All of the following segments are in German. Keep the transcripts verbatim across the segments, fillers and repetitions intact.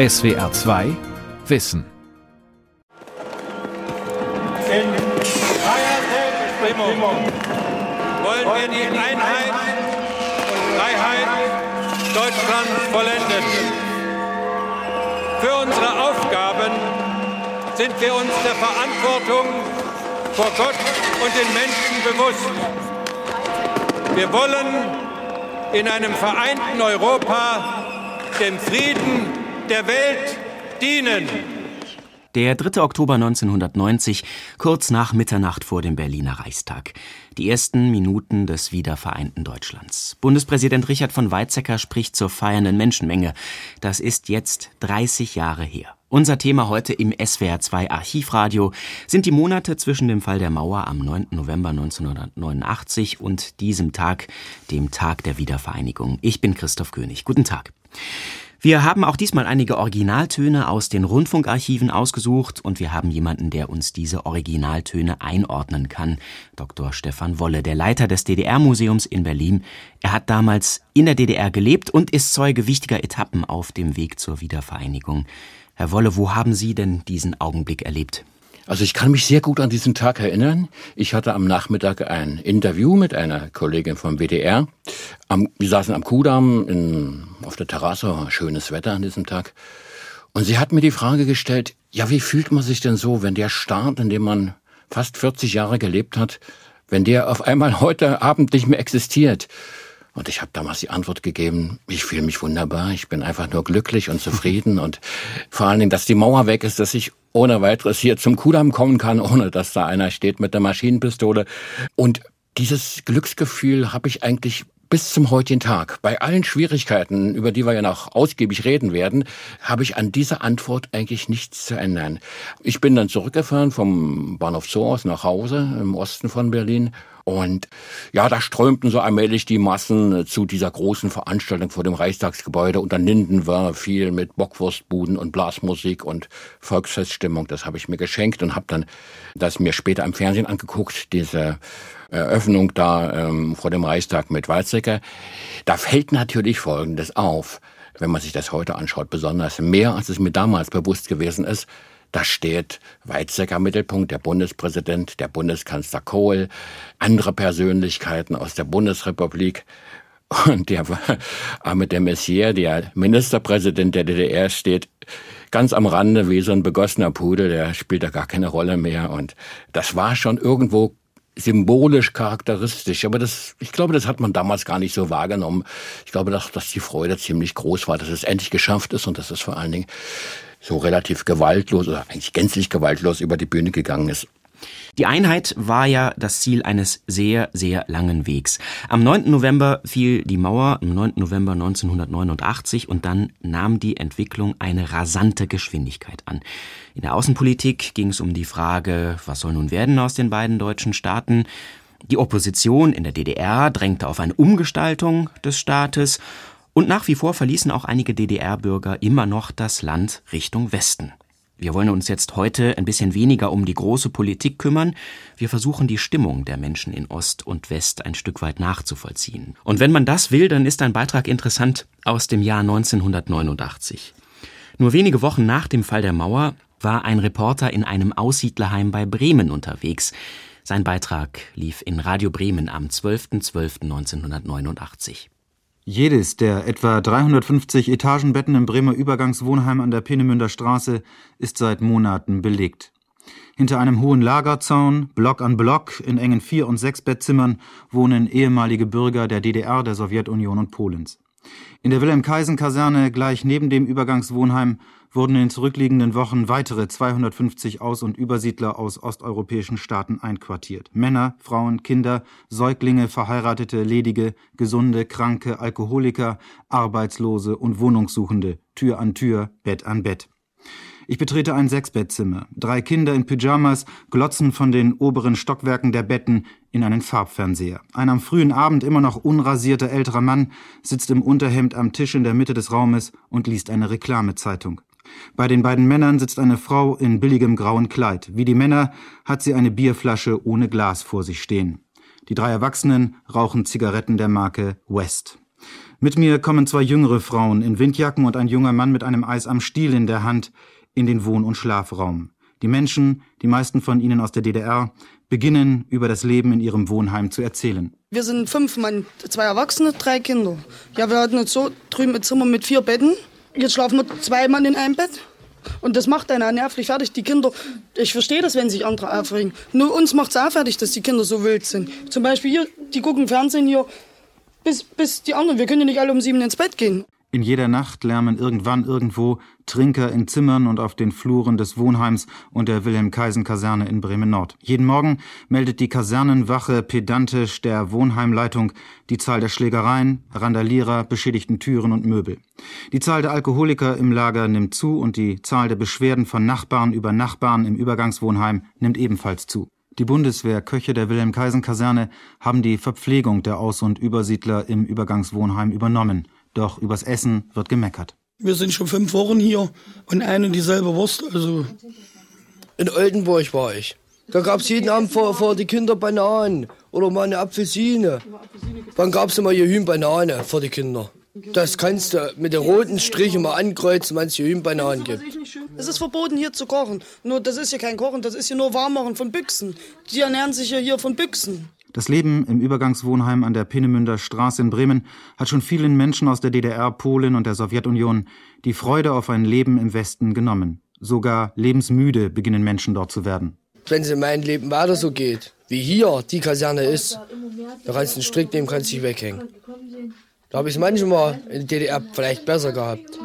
S W R zwei Wissen. In freier Selbstbestimmung wollen wir die Einheit und Freiheit Deutschlands vollenden. Für unsere Aufgaben sind wir uns der Verantwortung vor Gott und den Menschen bewusst. Wir wollen in einem vereinten Europa dem Frieden der Welt dienen. Der dritte Oktober neunzehnhundertneunzig, kurz nach Mitternacht vor dem Berliner Reichstag. Die ersten Minuten des wiedervereinten Deutschlands. Bundespräsident Richard von Weizsäcker spricht zur feiernden Menschenmenge. Das ist jetzt dreißig Jahre her. Unser Thema heute im S W R zwei Archivradio sind die Monate zwischen dem Fall der Mauer am neunten November neunzehnhundertneunundachtzig und diesem Tag, dem Tag der Wiedervereinigung. Ich bin Christoph König. Guten Tag. Wir haben auch diesmal einige Originaltöne aus den Rundfunkarchiven ausgesucht und wir haben jemanden, der uns diese Originaltöne einordnen kann. Doktor Stefan Wolle, der Leiter des D D R-Museums in Berlin. Er hat damals in der D D R gelebt und ist Zeuge wichtiger Etappen auf dem Weg zur Wiedervereinigung. Herr Wolle, wo haben Sie denn diesen Augenblick erlebt? Also ich kann mich sehr gut an diesen Tag erinnern. Ich hatte am Nachmittag ein Interview mit einer Kollegin vom W D R. Am, wir saßen am Kudamm in, auf der Terrasse, schönes Wetter an diesem Tag. Und sie hat mir die Frage gestellt, ja, wie fühlt man sich denn so, wenn der Staat, in dem man fast vierzig Jahre gelebt hat, wenn der auf einmal heute Abend nicht mehr existiert? Und ich habe damals die Antwort gegeben, ich fühle mich wunderbar, ich bin einfach nur glücklich und zufrieden und vor allen Dingen, dass die Mauer weg ist, dass ich ohne weiteres hier zum Kudamm kommen kann, ohne dass da einer steht mit der Maschinenpistole. Und dieses Glücksgefühl habe ich eigentlich bis zum heutigen Tag. Bei allen Schwierigkeiten, über die wir ja noch ausgiebig reden werden, habe ich an dieser Antwort eigentlich nichts zu ändern. Ich bin dann zurückgefahren vom Bahnhof Zoo aus nach Hause im Osten von Berlin. Und ja, da strömten so allmählich die Massen zu dieser großen Veranstaltung vor dem Reichstagsgebäude. Und dann Linden war viel mit Bockwurstbuden und Blasmusik und Volksfeststimmung. Das habe ich mir geschenkt und habe dann das mir später im Fernsehen angeguckt, diese Eröffnung da ähm, vor dem Reichstag mit Weizsäcker. Da fällt natürlich Folgendes auf, wenn man sich das heute anschaut, besonders mehr, als es mir damals bewusst gewesen ist. Da steht Weizsäcker im Mittelpunkt, der Bundespräsident, der Bundeskanzler Kohl, andere Persönlichkeiten aus der Bundesrepublik. Und der mit de Maizière, der Ministerpräsident der D D R, steht ganz am Rande wie so ein begossener Pudel, der spielt da gar keine Rolle mehr. Und das war schon irgendwo symbolisch charakteristisch, aber das, ich glaube, das hat man damals gar nicht so wahrgenommen. Ich glaube, dass, dass die Freude ziemlich groß war, dass es endlich geschafft ist und dass es vor allen Dingen so relativ gewaltlos oder eigentlich gänzlich gewaltlos über die Bühne gegangen ist. Die Einheit war ja das Ziel eines sehr, sehr langen Wegs. Am neunten November fiel die Mauer, am neunten November neunzehnhundertneunundachtzig, und dann nahm die Entwicklung eine rasante Geschwindigkeit an. In der Außenpolitik ging es um die Frage, was soll nun werden aus den beiden deutschen Staaten? Die Opposition in der D D R drängte auf eine Umgestaltung des Staates. Und nach wie vor verließen auch einige D D R-Bürger immer noch das Land Richtung Westen. Wir wollen uns jetzt heute ein bisschen weniger um die große Politik kümmern. Wir versuchen, die Stimmung der Menschen in Ost und West ein Stück weit nachzuvollziehen. Und wenn man das will, dann ist ein Beitrag interessant aus dem Jahr neunzehnhundertneunundachtzig. Nur wenige Wochen nach dem Fall der Mauer war ein Reporter in einem Aussiedlerheim bei Bremen unterwegs. Sein Beitrag lief in Radio Bremen am zwölften zwölften neunzehnhundertneunundachtzig. Jedes der etwa dreihundertfünfzig Etagenbetten im Bremer Übergangswohnheim an der Peenemünder Straße ist seit Monaten belegt. Hinter einem hohen Lagerzaun, Block an Block, in engen Vier- und Sechsbettzimmern wohnen ehemalige Bürger der D D R, der Sowjetunion und Polens. In der Wilhelm-Kaisen-Kaserne gleich neben dem Übergangswohnheim wurden in den zurückliegenden Wochen weitere zweihundertfünfzig Aus- und Übersiedler aus osteuropäischen Staaten einquartiert. Männer, Frauen, Kinder, Säuglinge, Verheiratete, Ledige, Gesunde, Kranke, Alkoholiker, Arbeitslose und Wohnungssuchende, Tür an Tür, Bett an Bett. Ich betrete ein Sechsbettzimmer. Drei Kinder in Pyjamas glotzen von den oberen Stockwerken der Betten in einen Farbfernseher. Ein am frühen Abend immer noch unrasierter älterer Mann sitzt im Unterhemd am Tisch in der Mitte des Raumes und liest eine Reklamezeitung. Bei den beiden Männern sitzt eine Frau in billigem grauen Kleid. Wie die Männer hat sie eine Bierflasche ohne Glas vor sich stehen. Die drei Erwachsenen rauchen Zigaretten der Marke West. Mit mir kommen zwei jüngere Frauen in Windjacken und ein junger Mann mit einem Eis am Stiel in der Hand in den Wohn- und Schlafraum. Die Menschen, die meisten von ihnen aus der D D R, beginnen über das Leben in ihrem Wohnheim zu erzählen. Wir sind fünf Mann, zwei Erwachsene, drei Kinder. Ja, wir hatten jetzt so drüben ein Zimmer mit vier Betten. Jetzt schlafen wir zwei Mann in einem Bett. Und das macht einen nervlich fertig. Die Kinder, ich verstehe das, wenn sich andere aufregen. Nur uns macht es auch fertig, dass die Kinder so wild sind. Zum Beispiel hier, die gucken Fernsehen hier, bis, bis die anderen. Wir können ja nicht alle um sieben ins Bett gehen. In jeder Nacht lärmen irgendwann irgendwo Trinker in Zimmern und auf den Fluren des Wohnheims und der Wilhelm-Kaisen-Kaserne in Bremen-Nord. Jeden Morgen meldet die Kasernenwache pedantisch der Wohnheimleitung die Zahl der Schlägereien, Randalierer, beschädigten Türen und Möbel. Die Zahl der Alkoholiker im Lager nimmt zu und die Zahl der Beschwerden von Nachbarn über Nachbarn im Übergangswohnheim nimmt ebenfalls zu. Die Bundeswehrköche der Wilhelm-Kaisen-Kaserne haben die Verpflegung der Aus- und Übersiedler im Übergangswohnheim übernommen. Doch übers Essen wird gemeckert. Wir sind schon fünf Wochen hier und eine dieselbe Wurst. Also in Oldenburg war ich. Da gab es jeden Abend vor, vor die Kinder Bananen oder mal eine Apfelsine. Dann gab es immer Hühnbanane vor die Kinder. Das kannst du mit den roten Strichen mal ankreuzen, wenn es Hühnbananen gibt. Es ist verboten, hier zu kochen. Nur das ist hier kein Kochen, das ist hier nur Warmmachen von Büchsen. Die ernähren sich ja hier von Büchsen. Das Leben im Übergangswohnheim an der Peenemünder Straße in Bremen hat schon vielen Menschen aus der D D R, Polen und der Sowjetunion die Freude auf ein Leben im Westen genommen. Sogar lebensmüde beginnen Menschen dort zu werden. Wenn es in meinem Leben weiter so geht, wie hier die Kaserne ist, da kannst du einen Strick nehmen, kannst dich weghängen. Da habe ich es manchmal in der D D R vielleicht besser gehabt,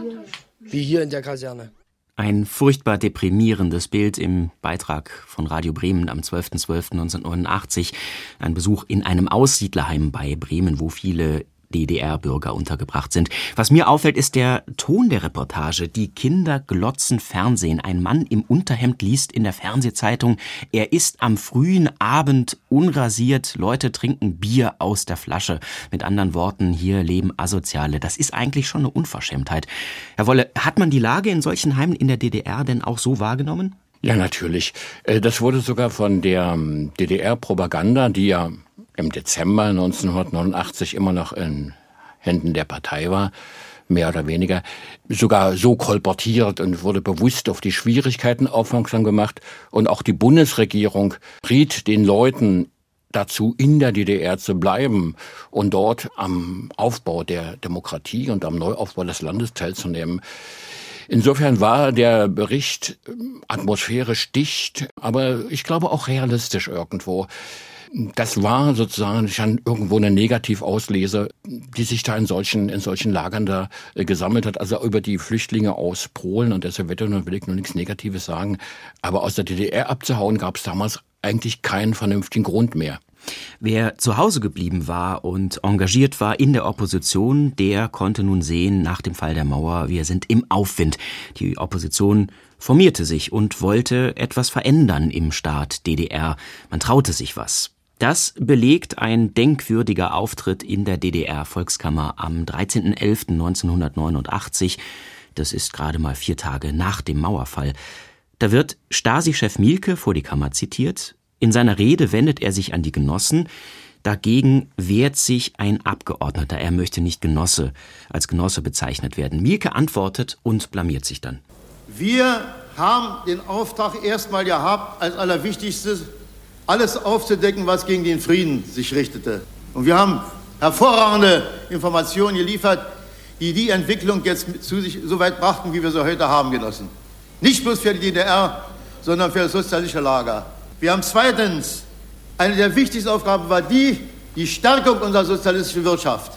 wie hier in der Kaserne. Ein furchtbar deprimierendes Bild im Beitrag von Radio Bremen am zwölften zwölften neunzehnhundertneunundachtzig. Ein Besuch in einem Aussiedlerheim bei Bremen, wo viele D D R-Bürger untergebracht sind. Was mir auffällt, ist der Ton der Reportage. Die Kinder glotzen Fernsehen. Ein Mann im Unterhemd liest in der Fernsehzeitung. Er ist am frühen Abend unrasiert. Leute trinken Bier aus der Flasche. Mit anderen Worten, hier leben Asoziale. Das ist eigentlich schon eine Unverschämtheit. Herr Wolle, hat man die Lage in solchen Heimen in der D D R denn auch so wahrgenommen? Ja, natürlich. Das wurde sogar von der D D R-Propaganda, die ja im Dezember neunzehnhundertneunundachtzig immer noch in Händen der Partei war, mehr oder weniger, sogar so kolportiert und wurde bewusst auf die Schwierigkeiten aufmerksam gemacht. Und auch die Bundesregierung riet den Leuten dazu, in der D D R zu bleiben und dort am Aufbau der Demokratie und am Neuaufbau des Landes teilzunehmen. Insofern war der Bericht atmosphärisch dicht, aber ich glaube auch realistisch irgendwo. Das war sozusagen schon irgendwo eine Negativauslese, die sich da in solchen, in solchen Lagern da äh, gesammelt hat. Also über die Flüchtlinge aus Polen und der Sowjetunion will ich nur nichts Negatives sagen. Aber aus der D D R abzuhauen gab es damals eigentlich keinen vernünftigen Grund mehr. Wer zu Hause geblieben war und engagiert war in der Opposition, der konnte nun sehen, nach dem Fall der Mauer, wir sind im Aufwind. Die Opposition formierte sich und wollte etwas verändern im Staat D D R. Man traute sich was. Das belegt ein denkwürdiger Auftritt in der D D R-Volkskammer am dreizehnten elften neunzehnhundertneunundachtzig. Das ist gerade mal vier Tage nach dem Mauerfall. Da wird Stasi-Chef Mielke vor die Kammer zitiert. In seiner Rede wendet er sich an die Genossen. Dagegen wehrt sich ein Abgeordneter. Er möchte nicht Genosse als Genosse bezeichnet werden. Mielke antwortet und blamiert sich dann. Wir haben den Auftrag erstmal gehabt, als allerwichtigstes, alles aufzudecken, was gegen den Frieden sich richtete. Und wir haben hervorragende Informationen geliefert, die die Entwicklung jetzt zu sich so weit brachten, wie wir sie heute haben, Genossen. Nicht bloß für die D D R, sondern für das sozialistische Lager. Wir haben zweitens, eine der wichtigsten Aufgaben war die, die Stärkung unserer sozialistischen Wirtschaft.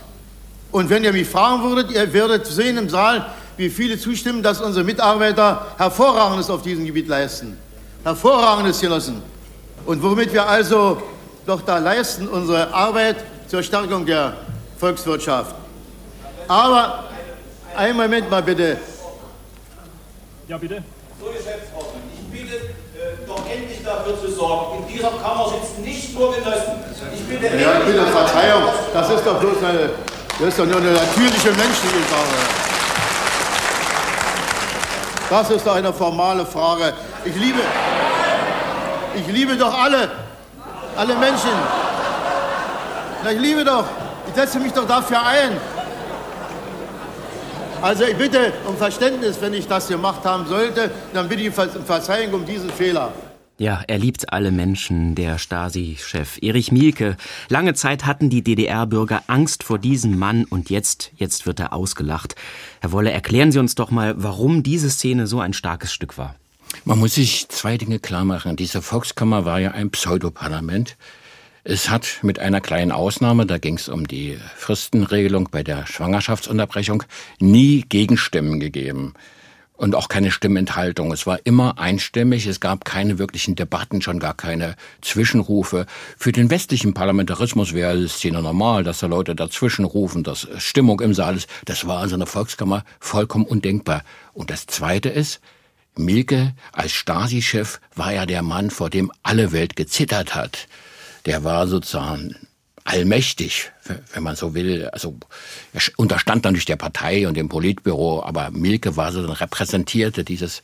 Und wenn ihr mich fragen würdet, ihr werdet sehen im Saal, wie viele zustimmen, dass unsere Mitarbeiter Hervorragendes auf diesem Gebiet leisten. Hervorragendes, Genossen. Und womit wir also doch da leisten, unsere Arbeit zur Stärkung der Volkswirtschaft. Aber, einen Moment mal bitte. Ja, bitte. So, Geschäftsordnung, ich bitte äh, doch endlich dafür zu sorgen. In dieser Kammer sitzen nicht nur Genossen. Ich bitte, ja, ich bitte Verzeihung, das ist doch bloß eine, das ist doch nur eine natürliche menschliche Sache. Das ist doch eine formale Frage. Ich liebe... Ich liebe doch alle, alle Menschen. Ich liebe doch, ich setze mich doch dafür ein. Also ich bitte um Verständnis, wenn ich das gemacht haben sollte, dann bitte ich um Verzeihung um diesen Fehler. Ja, er liebt alle Menschen, der Stasi-Chef Erich Mielke. Lange Zeit hatten die D D R-Bürger Angst vor diesem Mann und jetzt, jetzt wird er ausgelacht. Herr Wolle, erklären Sie uns doch mal, warum diese Szene so ein starkes Stück war. Man muss sich zwei Dinge klar machen. Diese Volkskammer war ja ein Pseudoparlament. Es hat mit einer kleinen Ausnahme, da ging es um die Fristenregelung bei der Schwangerschaftsunterbrechung, nie Gegenstimmen gegeben. Und auch keine Stimmenthaltung. Es war immer einstimmig. Es gab keine wirklichen Debatten, schon gar keine Zwischenrufe. Für den westlichen Parlamentarismus wäre es ja normal, dass da Leute dazwischen rufen, dass Stimmung im Saal ist. Das war in so einer Volkskammer vollkommen undenkbar. Und das Zweite ist, Mielke als Stasi-Chef war ja der Mann, vor dem alle Welt gezittert hat. Der war sozusagen allmächtig, wenn man so will. Also er unterstand natürlich der Partei und dem Politbüro, aber Mielke war so, repräsentierte dieses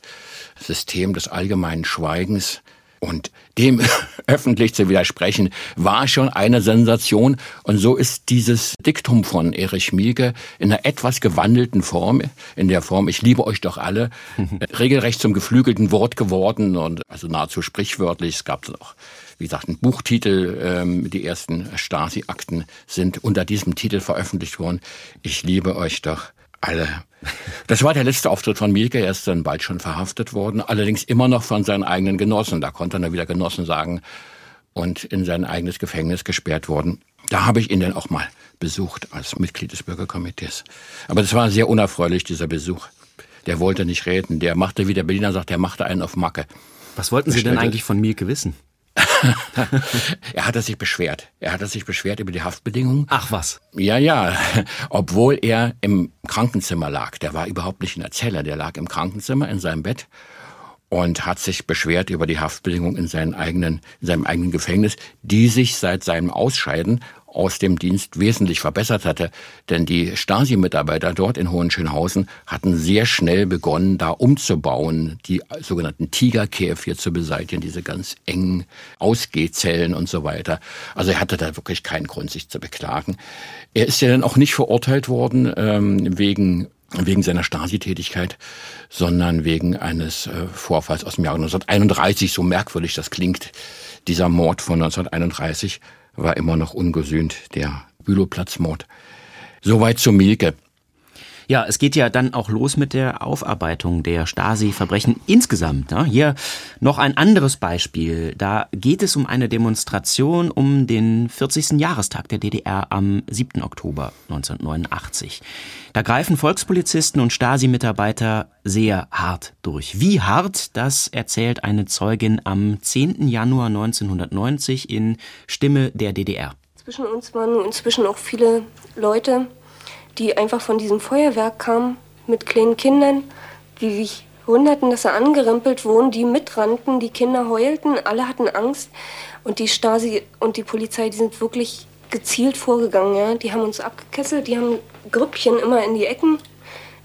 System des allgemeinen Schweigens. Und dem öffentlich zu widersprechen, war schon eine Sensation. Und so ist dieses Diktum von Erich Mielke in einer etwas gewandelten Form, in der Form, ich liebe euch doch alle, regelrecht zum geflügelten Wort geworden und also nahezu sprichwörtlich. Es gab auch, wie gesagt, einen Buchtitel. Ähm, die ersten Stasi-Akten sind unter diesem Titel veröffentlicht worden. Ich liebe euch doch alle. Das war der letzte Auftritt von Mielke, er ist dann bald schon verhaftet worden, allerdings immer noch von seinen eigenen Genossen, da konnte er dann wieder Genossen sagen und in sein eigenes Gefängnis gesperrt worden. Da habe ich ihn dann auch mal besucht als Mitglied des Bürgerkomitees. Aber das war sehr unerfreulich, dieser Besuch. Der wollte nicht reden, der machte, wie der Berliner sagt, der machte einen auf Macke. Was wollten Sie denn eigentlich von Mielke wissen? Er hatte sich beschwert. Er hatte sich beschwert über die Haftbedingungen. Ach was. Ja, ja. Obwohl er im Krankenzimmer lag. Der war überhaupt nicht in der Zelle. Der lag im Krankenzimmer in seinem Bett und hat sich beschwert über die Haftbedingungen in, seinen eigenen, in seinem eigenen Gefängnis, die sich seit seinem Ausscheiden aus dem Dienst wesentlich verbessert hatte. Denn die Stasi-Mitarbeiter dort in Hohenschönhausen hatten sehr schnell begonnen, da umzubauen, die sogenannten Tigerkäfige zu beseitigen, diese ganz engen Ausgehzellen und so weiter. Also er hatte da wirklich keinen Grund, sich zu beklagen. Er ist ja dann auch nicht verurteilt worden ähm, wegen wegen seiner Stasi-Tätigkeit, sondern wegen eines äh, Vorfalls aus dem Jahr neunzehnhunderteinunddreißig. So merkwürdig das klingt, dieser Mord von neunzehnhunderteinunddreißig war immer noch ungesühnt, der Bülowplatzmord. Soweit zu Mielke. Ja, es geht ja dann auch los mit der Aufarbeitung der Stasi-Verbrechen insgesamt. Hier noch ein anderes Beispiel. Da geht es um eine Demonstration um den vierzigsten Jahrestag der D D R am siebten Oktober neunzehnhundertneunundachtzig. Da greifen Volkspolizisten und Stasi-Mitarbeiter sehr hart durch. Wie hart, das erzählt eine Zeugin am zehnten Januar neunzehnhundertneunzig in Stimme der D D R. Zwischen uns waren inzwischen auch viele Leute, die einfach von diesem Feuerwerk kamen, mit kleinen Kindern, die sich wunderten, dass sie angerempelt wurden, die mitrannten, die Kinder heulten, alle hatten Angst. Und die Stasi und die Polizei, die sind wirklich gezielt vorgegangen. Ja? Die haben uns abgekesselt, die haben Grüppchen immer in die Ecken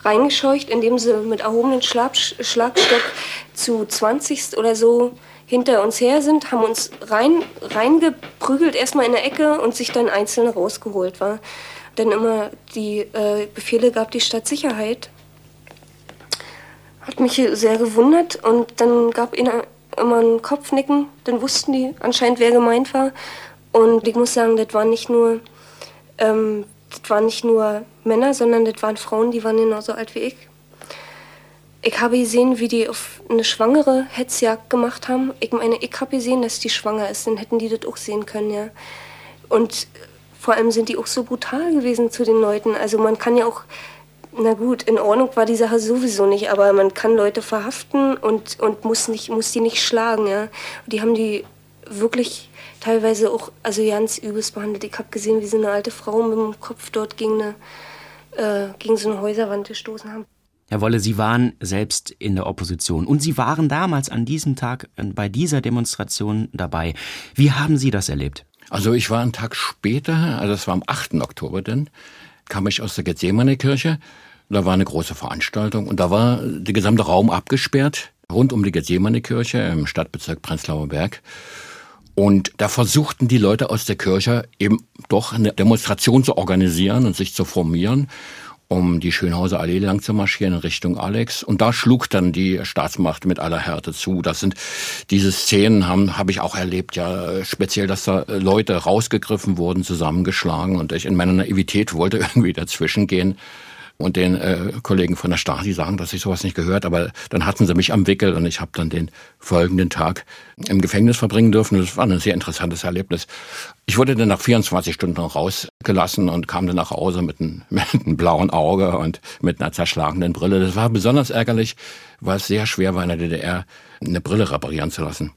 reingescheucht, indem sie mit erhobenem Schlag, Schlagstock zu zwanzig oder so hinter uns her sind, haben uns rein, reingeprügelt, erstmal in der Ecke und sich dann einzeln rausgeholt. War. Denn immer die äh, Befehle gab die Stadtsicherheit. Hat mich sehr gewundert und dann gab ihnen immer ein Kopfnicken. Dann wussten die anscheinend, wer gemeint war. Und ich muss sagen, das waren nicht nur, ähm, das waren nicht nur Männer, sondern das waren Frauen, die waren genauso alt wie ich. Ich habe gesehen, wie die auf eine Schwangere Hetzjagd gemacht haben. Ich meine, ich habe gesehen, dass die schwanger ist. Dann hätten die das auch sehen können, ja. Und vor allem sind die auch so brutal gewesen zu den Leuten. Also man kann ja auch, na gut, in Ordnung war die Sache sowieso nicht, aber man kann Leute verhaften und, und muss, nicht, muss die nicht schlagen, ja. Und die haben die wirklich teilweise auch, also ganz übelst behandelt. Ich habe gesehen, wie so eine alte Frau mit dem Kopf dort gegen, eine, äh, gegen so eine Häuserwand gestoßen haben. Herr Wolle, Sie waren selbst in der Opposition und Sie waren damals an diesem Tag bei dieser Demonstration dabei. Wie haben Sie das erlebt? Also ich war einen Tag später, also das war am achten Oktober denn, kam ich aus der Gethsemanekirche. Da war eine große Veranstaltung und da war der gesamte Raum abgesperrt, rund um die Gethsemanekirche im Stadtbezirk Prenzlauer Berg. Und da versuchten die Leute aus der Kirche eben doch eine Demonstration zu organisieren und sich zu formieren. um die Schönhauser Allee lang zu marschieren in Richtung Alex. Und da schlug dann die Staatsmacht mit aller Härte zu. Das sind, diese Szenen haben, habe ich auch erlebt, ja, speziell, dass da Leute rausgegriffen wurden, zusammengeschlagen, und ich in meiner Naivität wollte irgendwie dazwischen gehen und den äh, Kollegen von der Stasi sagen, dass ich sowas nicht gehört, aber dann hatten sie mich am Wickel und ich habe dann den folgenden Tag im Gefängnis verbringen dürfen. Das war ein sehr interessantes Erlebnis. Ich wurde dann nach vierundzwanzig Stunden rausgelassen und kam dann nach Hause mit einem, mit einem blauen Auge und mit einer zerschlagenen Brille. Das war besonders ärgerlich, weil es sehr schwer war, in der D D R eine Brille reparieren zu lassen.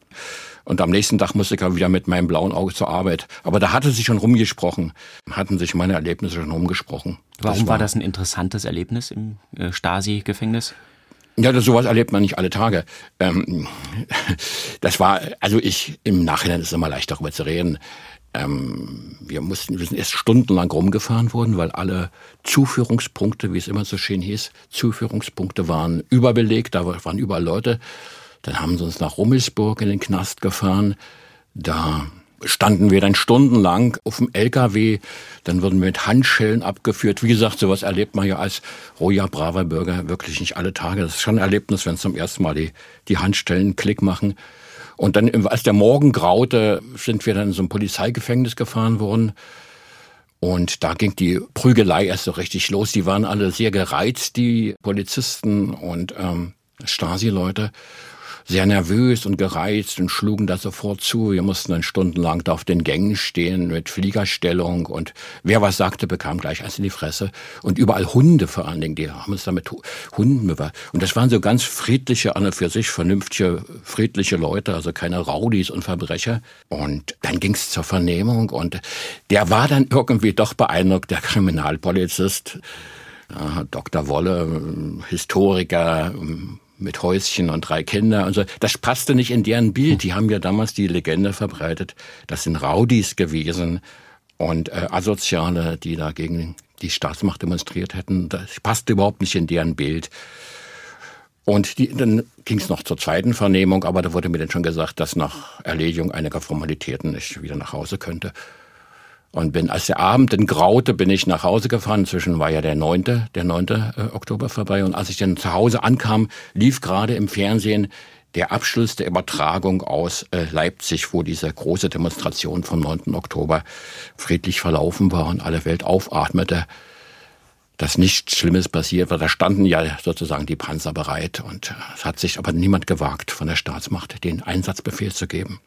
Und am nächsten Tag musste ich wieder mit meinem blauen Auge zur Arbeit. Aber da hatte sich schon rumgesprochen, hatten sich meine Erlebnisse schon rumgesprochen. Warum das war, war das ein interessantes Erlebnis im Stasi-Gefängnis? Ja, das, sowas erlebt man nicht alle Tage. Ähm, das war, also ich, im Nachhinein ist es immer leicht, darüber zu reden. Ähm, wir mussten, wir sind erst stundenlang rumgefahren worden, weil alle Zuführungspunkte, wie es immer so schön hieß, Zuführungspunkte waren überbelegt, da waren überall Leute. Dann haben sie uns nach Rummelsburg in den Knast gefahren. Da standen wir dann stundenlang auf dem L K W. Dann wurden wir mit Handschellen abgeführt. Wie gesagt, sowas erlebt man ja als roher, braver Bürger wirklich nicht alle Tage. Das ist schon ein Erlebnis, wenn zum ersten Mal die, die Handschellen Klick machen. Und dann, als der Morgen graute, sind wir dann in so ein Polizeigefängnis gefahren worden. Und da ging die Prügelei erst so richtig los. Die waren alle sehr gereizt, die Polizisten und ähm, Stasi-Leute. Sehr nervös und gereizt und schlugen da sofort zu. Wir mussten dann stundenlang da auf den Gängen stehen mit Fliegerstellung, und wer was sagte, bekam gleich eins in die Fresse. Und überall Hunde vor allen Dingen, die haben uns da mit Hunden bewahrt. Und das waren so ganz friedliche, an und für sich vernünftige, friedliche Leute, also keine Raudis und Verbrecher. Und dann ging's zur Vernehmung, und der war dann irgendwie doch beeindruckt, der Kriminalpolizist, ja, Doktor Wolle, Historiker, mit Häuschen und drei Kindern und so. Das passte nicht in deren Bild. Die haben ja damals die Legende verbreitet, das sind Raudis gewesen und äh, Asoziale, die da gegen die Staatsmacht demonstriert hätten. Das passte überhaupt nicht in deren Bild. Und die, dann ging es noch zur zweiten Vernehmung, aber da wurde mir dann schon gesagt, dass nach Erledigung einiger Formalitäten ich wieder nach Hause könnte. Und bin, als der Abend dann graute, bin ich nach Hause gefahren. Inzwischen war ja der neunte der neunte Oktober vorbei. Und als ich dann zu Hause ankam, lief gerade im Fernsehen der Abschluss der Übertragung aus äh, Leipzig, wo diese große Demonstration vom neunten Oktober friedlich verlaufen war und alle Welt aufatmete, dass nichts Schlimmes passiert war. Da standen ja sozusagen die Panzer bereit. Und es hat sich aber niemand gewagt, von der Staatsmacht den Einsatzbefehl zu geben.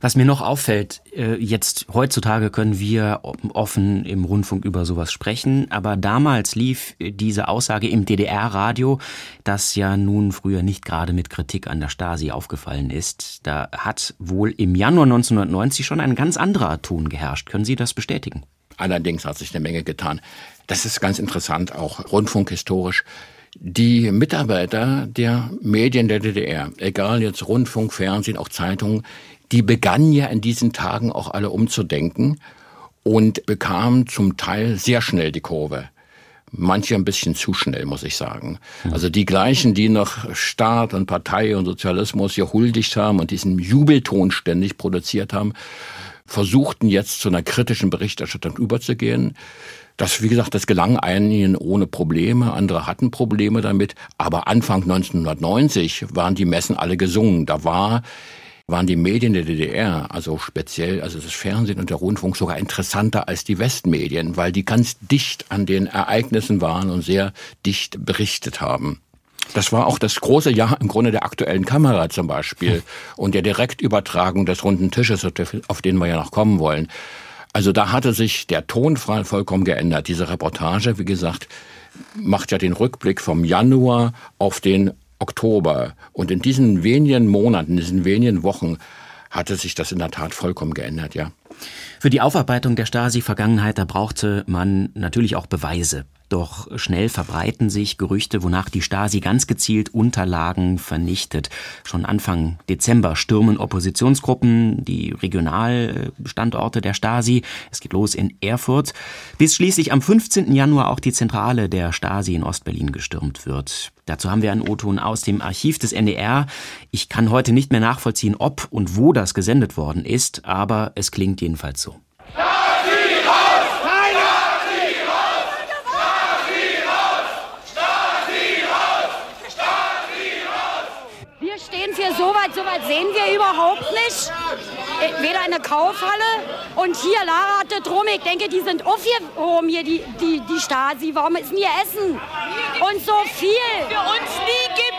Was mir noch auffällt, jetzt heutzutage können wir offen im Rundfunk über sowas sprechen, aber damals lief diese Aussage im D D R-Radio, das ja nun früher nicht gerade mit Kritik an der Stasi aufgefallen ist. Da hat wohl im Januar neunzehnhundertneunzig schon ein ganz anderer Ton geherrscht. Können Sie das bestätigen? Allerdings hat sich eine Menge getan. Das ist ganz interessant, auch rundfunkhistorisch. Die Mitarbeiter der Medien der D D R, egal jetzt Rundfunk, Fernsehen, auch Zeitungen, die begannen ja in diesen Tagen auch alle umzudenken und bekamen zum Teil sehr schnell die Kurve. Manche ein bisschen zu schnell, muss ich sagen. Also die gleichen, die noch Staat und Partei und Sozialismus hier huldigt haben und diesen Jubelton ständig produziert haben, versuchten jetzt zu einer kritischen Berichterstattung überzugehen. Das, wie gesagt, das gelang einigen ohne Probleme, andere hatten Probleme damit. Aber Anfang neunzehnhundertneunzig waren die Messen alle gesungen. Da war... waren die Medien der D D R, also speziell, also das Fernsehen und der Rundfunk, sogar interessanter als die Westmedien, weil die ganz dicht an den Ereignissen waren und sehr dicht berichtet haben. Das war auch das große Jahr im Grunde der aktuellen Kamera zum Beispiel und der Direktübertragung des Runden Tisches, auf den wir ja noch kommen wollen. Also da hatte sich der Ton vollkommen geändert. Diese Reportage, wie gesagt, macht ja den Rückblick vom Januar auf den Oktober. Und in diesen wenigen Monaten, in diesen wenigen Wochen hatte sich das in der Tat vollkommen geändert, ja. Für die Aufarbeitung der Stasi-Vergangenheit, da brauchte man natürlich auch Beweise. Doch schnell verbreiten sich Gerüchte, wonach die Stasi ganz gezielt Unterlagen vernichtet. Schon Anfang Dezember stürmen Oppositionsgruppen die Regionalstandorte der Stasi. Es geht los in Erfurt, bis schließlich am fünfzehnten Januar auch die Zentrale der Stasi in Ostberlin gestürmt wird. Dazu haben wir einen O-Ton aus dem Archiv des N D R. Ich kann heute nicht mehr nachvollziehen, ob und wo das gesendet worden ist, aber es klingt jedenfalls so. Stasi raus! Stasi raus! Stasi raus! hier so weit, so weit sehen wir überhaupt nicht. Weder in der Kaufhalle und hier, Lara hatte drum, ich denke, die sind aufgehoben hier, die, die, die Stasi. Warum ist denn hier Essen? Und so viel. Für uns nie gibt,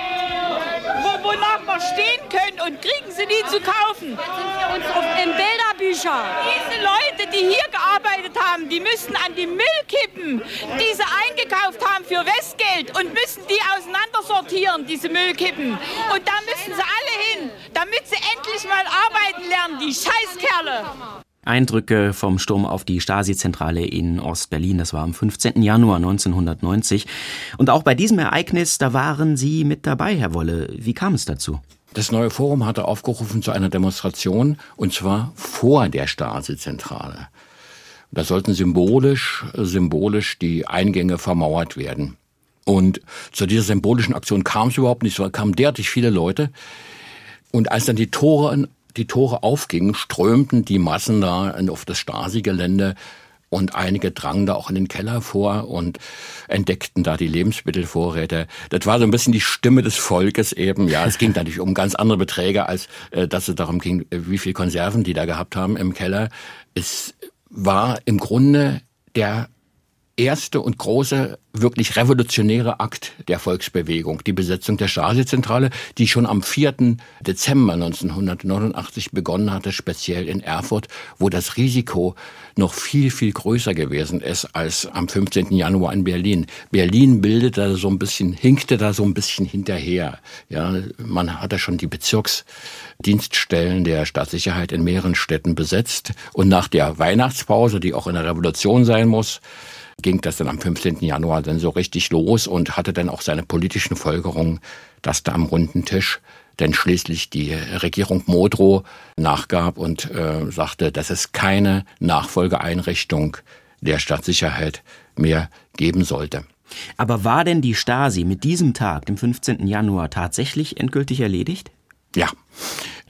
wo, wonach wir stehen können und kriegen sie nie zu kaufen. Jetzt sind wir uns auf den Bilderbüchern. Diese Leute, die hier gearbeitet haben, die müssen an die Müllkippen, die sie eingekauft haben für Westgeld, und müssen die auseinandersortieren, diese Müllkippen. Und da müssen sie alle hin, damit sie endlich mal arbeiten lernen, die Scheißkerle. Eindrücke vom Sturm auf die Stasi-Zentrale in Ostberlin. Das war am fünfzehnten Januar neunzehnhundertneunzig. Und auch bei diesem Ereignis, da waren Sie mit dabei, Herr Wolle. Wie kam es dazu? Das Neue Forum hatte aufgerufen zu einer Demonstration, und zwar vor der Stasi-Zentrale. Da sollten symbolisch, symbolisch die Eingänge vermauert werden. Und zu dieser symbolischen Aktion kam es überhaupt nicht. Es kamen derartig viele Leute. Und als dann die Tore, die Tore aufgingen, strömten die Massen da auf das Stasi-Gelände. Und einige drangen da auch in den Keller vor und entdeckten da die Lebensmittelvorräte. Das war so ein bisschen die Stimme des Volkes eben. Ja, es ging natürlich um ganz andere Beträge, als äh, dass es darum ging, wie viel Konserven die da gehabt haben im Keller. Es war im Grunde der erste und große, wirklich revolutionäre Akt der Volksbewegung. Die Besetzung der Stasi-Zentrale, die schon am vierten Dezember neunzehnhundertneunundachtzig begonnen hatte, speziell in Erfurt, wo das Risiko noch viel, viel größer gewesen ist als am fünfzehnten Januar in Berlin. Berlin bildete da so ein bisschen, hinkte da so ein bisschen hinterher. Ja, man hatte schon die Bezirksdienststellen der Staatssicherheit in mehreren Städten besetzt. Und nach der Weihnachtspause, die auch in der Revolution sein muss, ging das dann am fünfzehnten Januar dann so richtig los und hatte dann auch seine politischen Folgerungen, dass da am runden Tisch dann schließlich die Regierung Modrow nachgab und äh, sagte, dass es keine Nachfolgeeinrichtung der Staatssicherheit mehr geben sollte. Aber war denn die Stasi mit diesem Tag, dem fünfzehnten Januar, tatsächlich endgültig erledigt? Ja,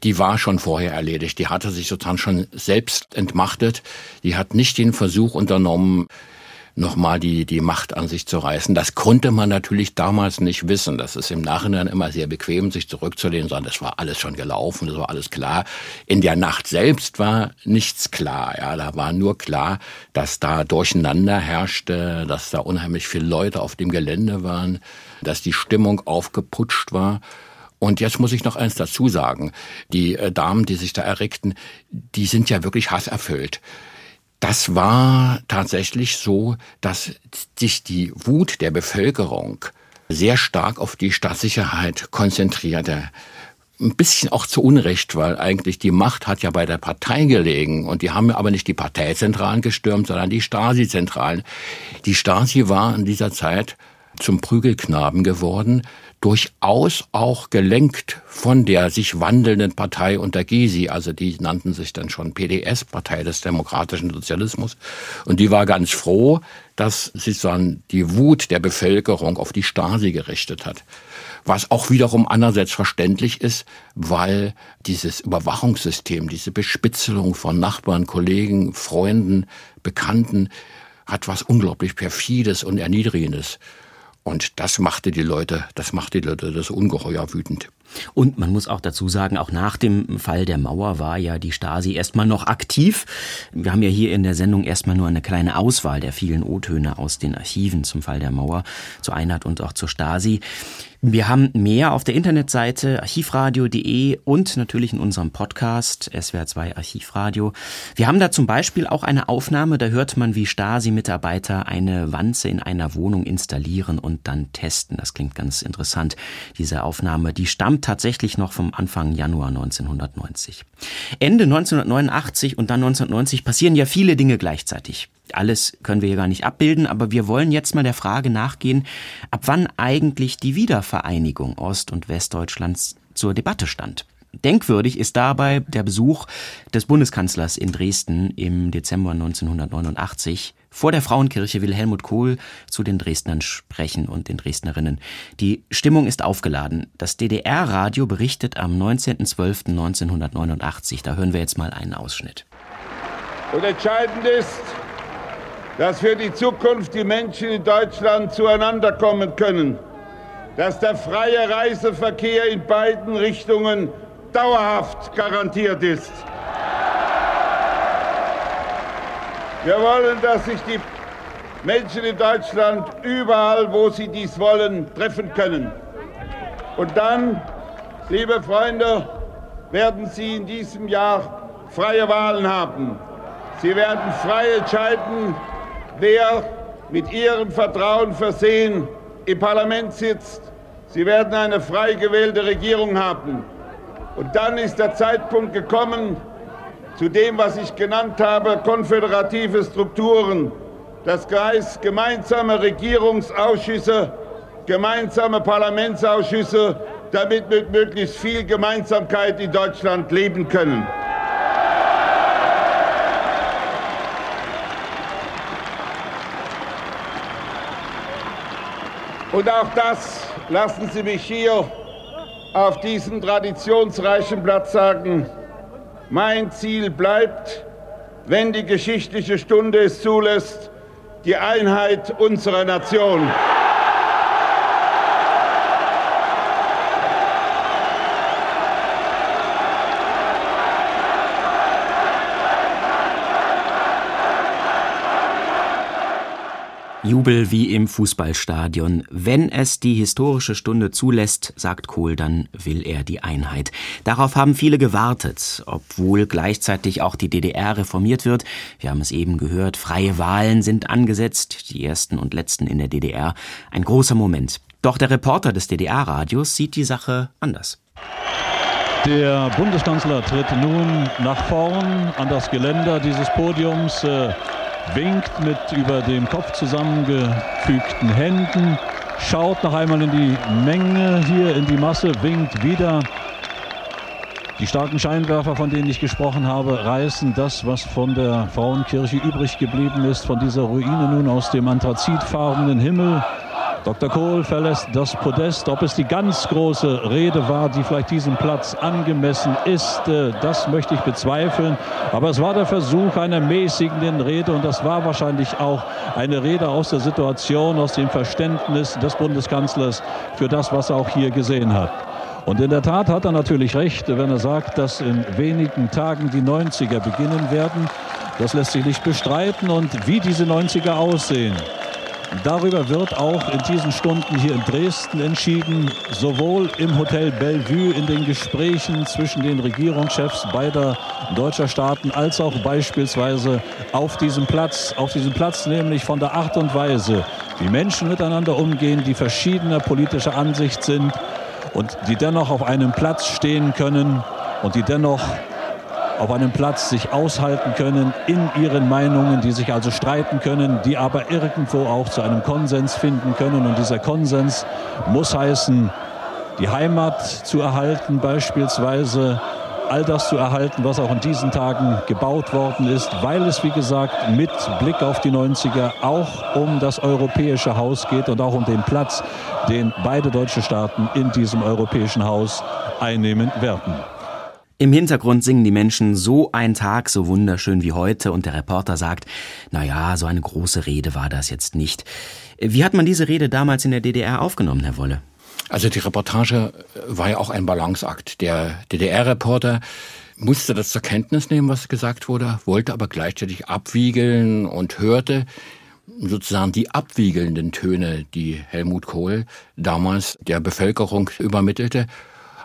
die war schon vorher erledigt. Die hatte sich sozusagen schon selbst entmachtet. Die hat nicht den Versuch unternommen, nochmal die, die Macht an sich zu reißen. Das konnte man natürlich damals nicht wissen. Das ist im Nachhinein immer sehr bequem, sich zurückzulehnen und sagen, das war alles schon gelaufen, das war alles klar. In der Nacht selbst war nichts klar. Ja, da war nur klar, dass da Durcheinander herrschte, dass da unheimlich viele Leute auf dem Gelände waren, dass die Stimmung aufgeputscht war. Und jetzt muss ich noch eins dazu sagen. Die Damen, die sich da erregten, die sind ja wirklich hasserfüllt. Das war tatsächlich so, dass sich die Wut der Bevölkerung sehr stark auf die Staatssicherheit konzentrierte. Ein bisschen auch zu Unrecht, weil eigentlich die Macht hat ja bei der Partei gelegen. Und die haben aber nicht die Parteizentralen gestürmt, sondern die Stasi-Zentralen. Die Stasi war in dieser Zeit zum Prügelknaben geworden, durchaus auch gelenkt von der sich wandelnden Partei unter Gysi. Also die nannten sich dann schon P D S, Partei des demokratischen Sozialismus. Und die war ganz froh, dass sie dann die Wut der Bevölkerung auf die Stasi gerichtet hat. Was auch wiederum andererseits verständlich ist, weil dieses Überwachungssystem, diese Bespitzelung von Nachbarn, Kollegen, Freunden, Bekannten hat was unglaublich Perfides und Erniedrigendes. Und das machte die Leute, das machte die Leute das ungeheuer wütend. Und man muss auch dazu sagen, auch nach dem Fall der Mauer war ja die Stasi erstmal noch aktiv. Wir haben ja hier in der Sendung erstmal nur eine kleine Auswahl der vielen O-Töne aus den Archiven zum Fall der Mauer, zur Einheit und auch zur Stasi. Wir haben mehr auf der Internetseite archivradio punkt de und natürlich in unserem Podcast S W R zwei Archivradio. Wir haben da zum Beispiel auch eine Aufnahme, da hört man, wie Stasi-Mitarbeiter eine Wanze in einer Wohnung installieren und dann testen. Das klingt ganz interessant, diese Aufnahme. Die stammt tatsächlich noch vom Anfang Januar neunzehnhundertneunzig. Ende neunzehnhundertneunundachtzig und dann neunzehnhundertneunzig passieren ja viele Dinge gleichzeitig. Alles können wir hier gar nicht abbilden, aber wir wollen jetzt mal der Frage nachgehen, ab wann eigentlich die Wiedervereinigung Ost- und Westdeutschlands zur Debatte stand. Denkwürdig ist dabei der Besuch des Bundeskanzlers in Dresden im Dezember neunzehnhundertneunundachtzig. Vor der Frauenkirche will Helmut Kohl zu den Dresdnern sprechen und den Dresdnerinnen. Die Stimmung ist aufgeladen. Das D D R-Radio berichtet am neunzehnten zwölften neunzehnhundertneunundachtzig. Da hören wir jetzt mal einen Ausschnitt. Und entscheidend ist, dass für die Zukunft die Menschen in Deutschland zueinander kommen können. dass der freie Reiseverkehr in beiden Richtungen dauerhaft garantiert ist. Wir wollen, dass sich die Menschen in Deutschland überall, wo sie dies wollen, treffen können. Und dann, liebe Freunde, werden Sie in diesem Jahr freie Wahlen haben. Sie werden frei entscheiden, wer mit Ihrem Vertrauen versehen im Parlament sitzt. Sie werden eine frei gewählte Regierung haben. Und dann ist der Zeitpunkt gekommen, zu dem, was ich genannt habe, konföderative Strukturen, das heißt gemeinsame Regierungsausschüsse, gemeinsame Parlamentsausschüsse, damit wir mit möglichst viel Gemeinsamkeit in Deutschland leben können. Und auch das, lassen Sie mich hier auf diesem traditionsreichen Platz sagen, mein Ziel bleibt, wenn die geschichtliche Stunde es zulässt, die Einheit unserer Nation. Jubel wie im Fußballstadion. Wenn es die historische Stunde zulässt, sagt Kohl, dann will er die Einheit. Darauf haben viele gewartet, obwohl gleichzeitig auch die D D R reformiert wird. Wir haben es eben gehört, freie Wahlen sind angesetzt, die ersten und letzten in der D D R. Ein großer Moment. Doch der Reporter des D D R-Radios sieht die Sache anders. Der Bundeskanzler tritt nun nach vorn an das Geländer dieses Podiums, äh winkt mit über dem Kopf zusammengefügten Händen, schaut noch einmal in die Menge hier, in die Masse, winkt wieder. Die starken Scheinwerfer, von denen ich gesprochen habe, reißen das, was von der Frauenkirche übrig geblieben ist, von dieser Ruine nun aus dem anthrazitfarbenen Himmel. Doktor Kohl verlässt das Podest. Ob es die ganz große Rede war, die vielleicht diesem Platz angemessen ist, das möchte ich bezweifeln. Aber es war der Versuch einer mäßigenden Rede und das war wahrscheinlich auch eine Rede aus der Situation, aus dem Verständnis des Bundeskanzlers für das, was er auch hier gesehen hat. Und in der Tat hat er natürlich recht, wenn er sagt, dass in wenigen Tagen die neunziger beginnen werden. Das lässt sich nicht bestreiten und wie diese neunziger aussehen. Darüber wird auch in diesen Stunden hier in Dresden entschieden, sowohl im Hotel Bellevue in den Gesprächen zwischen den Regierungschefs beider deutscher Staaten als auch beispielsweise auf diesem Platz, auf diesem Platz nämlich von der Art und Weise, wie Menschen miteinander umgehen, die verschiedener politischer Ansicht sind und die dennoch auf einem Platz stehen können und die dennoch auf einem Platz sich aushalten können in ihren Meinungen, die sich also streiten können, die aber irgendwo auch zu einem Konsens finden können. Und dieser Konsens muss heißen, die Heimat zu erhalten, beispielsweise all das zu erhalten, was auch in diesen Tagen gebaut worden ist, weil es, wie gesagt, mit Blick auf die neunziger auch um das europäische Haus geht und auch um den Platz, den beide deutsche Staaten in diesem europäischen Haus einnehmen werden. Im Hintergrund singen die Menschen "So ein Tag, so wunderschön wie heute" und der Reporter sagt, naja, so eine große Rede war das jetzt nicht. Wie hat man diese Rede damals in der D D R aufgenommen, Herr Wolle? Also die Reportage war ja auch ein Balanceakt. Der D D R-Reporter musste das zur Kenntnis nehmen, was gesagt wurde, wollte aber gleichzeitig abwiegeln und hörte sozusagen die abwiegelnden Töne, die Helmut Kohl damals der Bevölkerung übermittelte.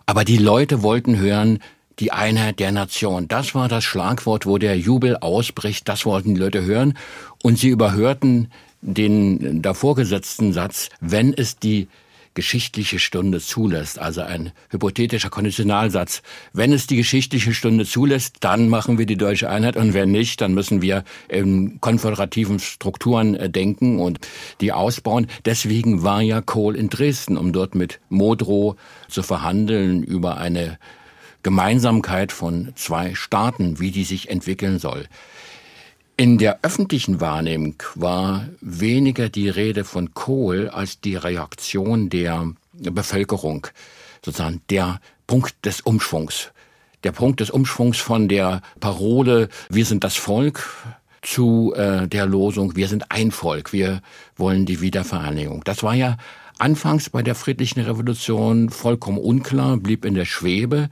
Aber die Leute wollten hören, die Einheit der Nation, das war das Schlagwort, wo der Jubel ausbricht, das wollten die Leute hören. Und sie überhörten den davor gesetzten Satz, wenn es die geschichtliche Stunde zulässt, also ein hypothetischer Konditionalsatz. Wenn es die geschichtliche Stunde zulässt, dann machen wir die deutsche Einheit und wenn nicht, dann müssen wir in konföderativen Strukturen denken und die ausbauen. Deswegen war ja Kohl in Dresden, um dort mit Modrow zu verhandeln über eine Gemeinsamkeit von zwei Staaten, wie die sich entwickeln soll. In der öffentlichen Wahrnehmung war weniger die Rede von Kohl als die Reaktion der Bevölkerung, sozusagen der Punkt des Umschwungs. Der Punkt des Umschwungs von der Parole, wir sind das Volk, zu äh, der Losung, wir sind ein Volk, wir wollen die Wiedervereinigung. Das war ja Anfangs bei der Friedlichen Revolution vollkommen unklar, blieb in der Schwebe.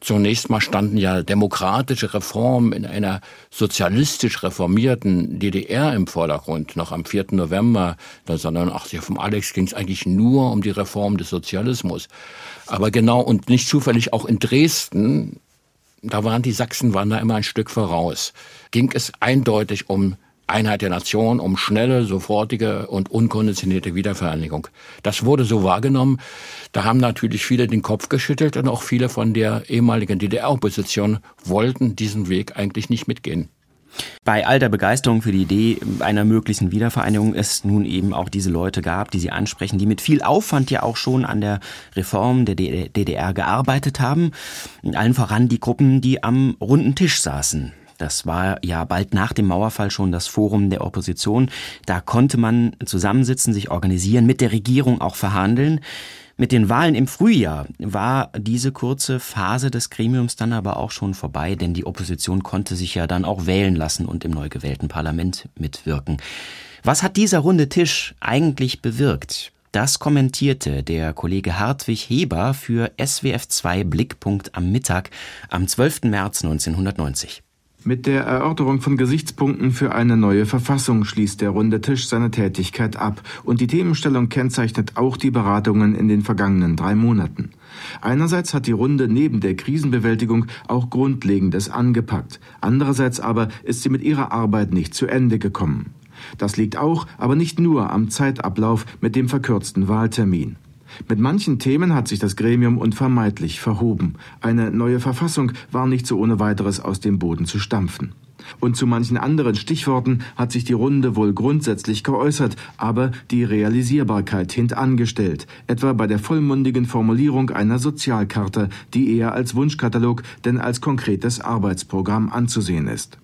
Zunächst mal standen ja demokratische Reformen in einer sozialistisch reformierten D D R im Vordergrund. Noch am vierten November neunzehnhundertneunundachtzig vom Alex ging es eigentlich nur um die Reform des Sozialismus. Aber genau und nicht zufällig auch in Dresden, da waren die Sachsen waren da immer ein Stück voraus, ging es eindeutig um Einheit der Nation, um schnelle, sofortige und unkonditionierte Wiedervereinigung. Das wurde so wahrgenommen. Da haben natürlich viele den Kopf geschüttelt und auch viele von der ehemaligen D D R-Opposition wollten diesen Weg eigentlich nicht mitgehen. Bei all der Begeisterung für die Idee einer möglichen Wiedervereinigung es nun eben auch diese Leute gab, die Sie ansprechen, die mit viel Aufwand ja auch schon an der Reform der D D R gearbeitet haben. Allen voran die Gruppen, die am Runden Tisch saßen. Das war ja bald nach dem Mauerfall schon das Forum der Opposition. Da konnte man zusammensitzen, sich organisieren, mit der Regierung auch verhandeln. Mit den Wahlen im Frühjahr war diese kurze Phase des Gremiums dann aber auch schon vorbei, denn die Opposition konnte sich ja dann auch wählen lassen und im neu gewählten Parlament mitwirken. Was hat dieser runde Tisch eigentlich bewirkt? Das kommentierte der Kollege Hartwig Heber für S W F zwei Blickpunkt am Mittag am zwölften März neunzehnhundertneunzig. Mit der Erörterung von Gesichtspunkten für eine neue Verfassung schließt der Runde Tisch seine Tätigkeit ab und die Themenstellung kennzeichnet auch die Beratungen in den vergangenen drei Monaten. Einerseits hat die Runde neben der Krisenbewältigung auch Grundlegendes angepackt, andererseits aber ist sie mit ihrer Arbeit nicht zu Ende gekommen. Das liegt auch, aber nicht nur am Zeitablauf mit dem verkürzten Wahltermin. Mit manchen Themen hat sich das Gremium unvermeidlich verhoben. Eine neue Verfassung war nicht so ohne weiteres aus dem Boden zu stampfen. Und zu manchen anderen Stichworten hat sich die Runde wohl grundsätzlich geäußert, aber die Realisierbarkeit hintangestellt, etwa bei der vollmundigen Formulierung einer Sozialkarte, die eher als Wunschkatalog denn als konkretes Arbeitsprogramm anzusehen ist.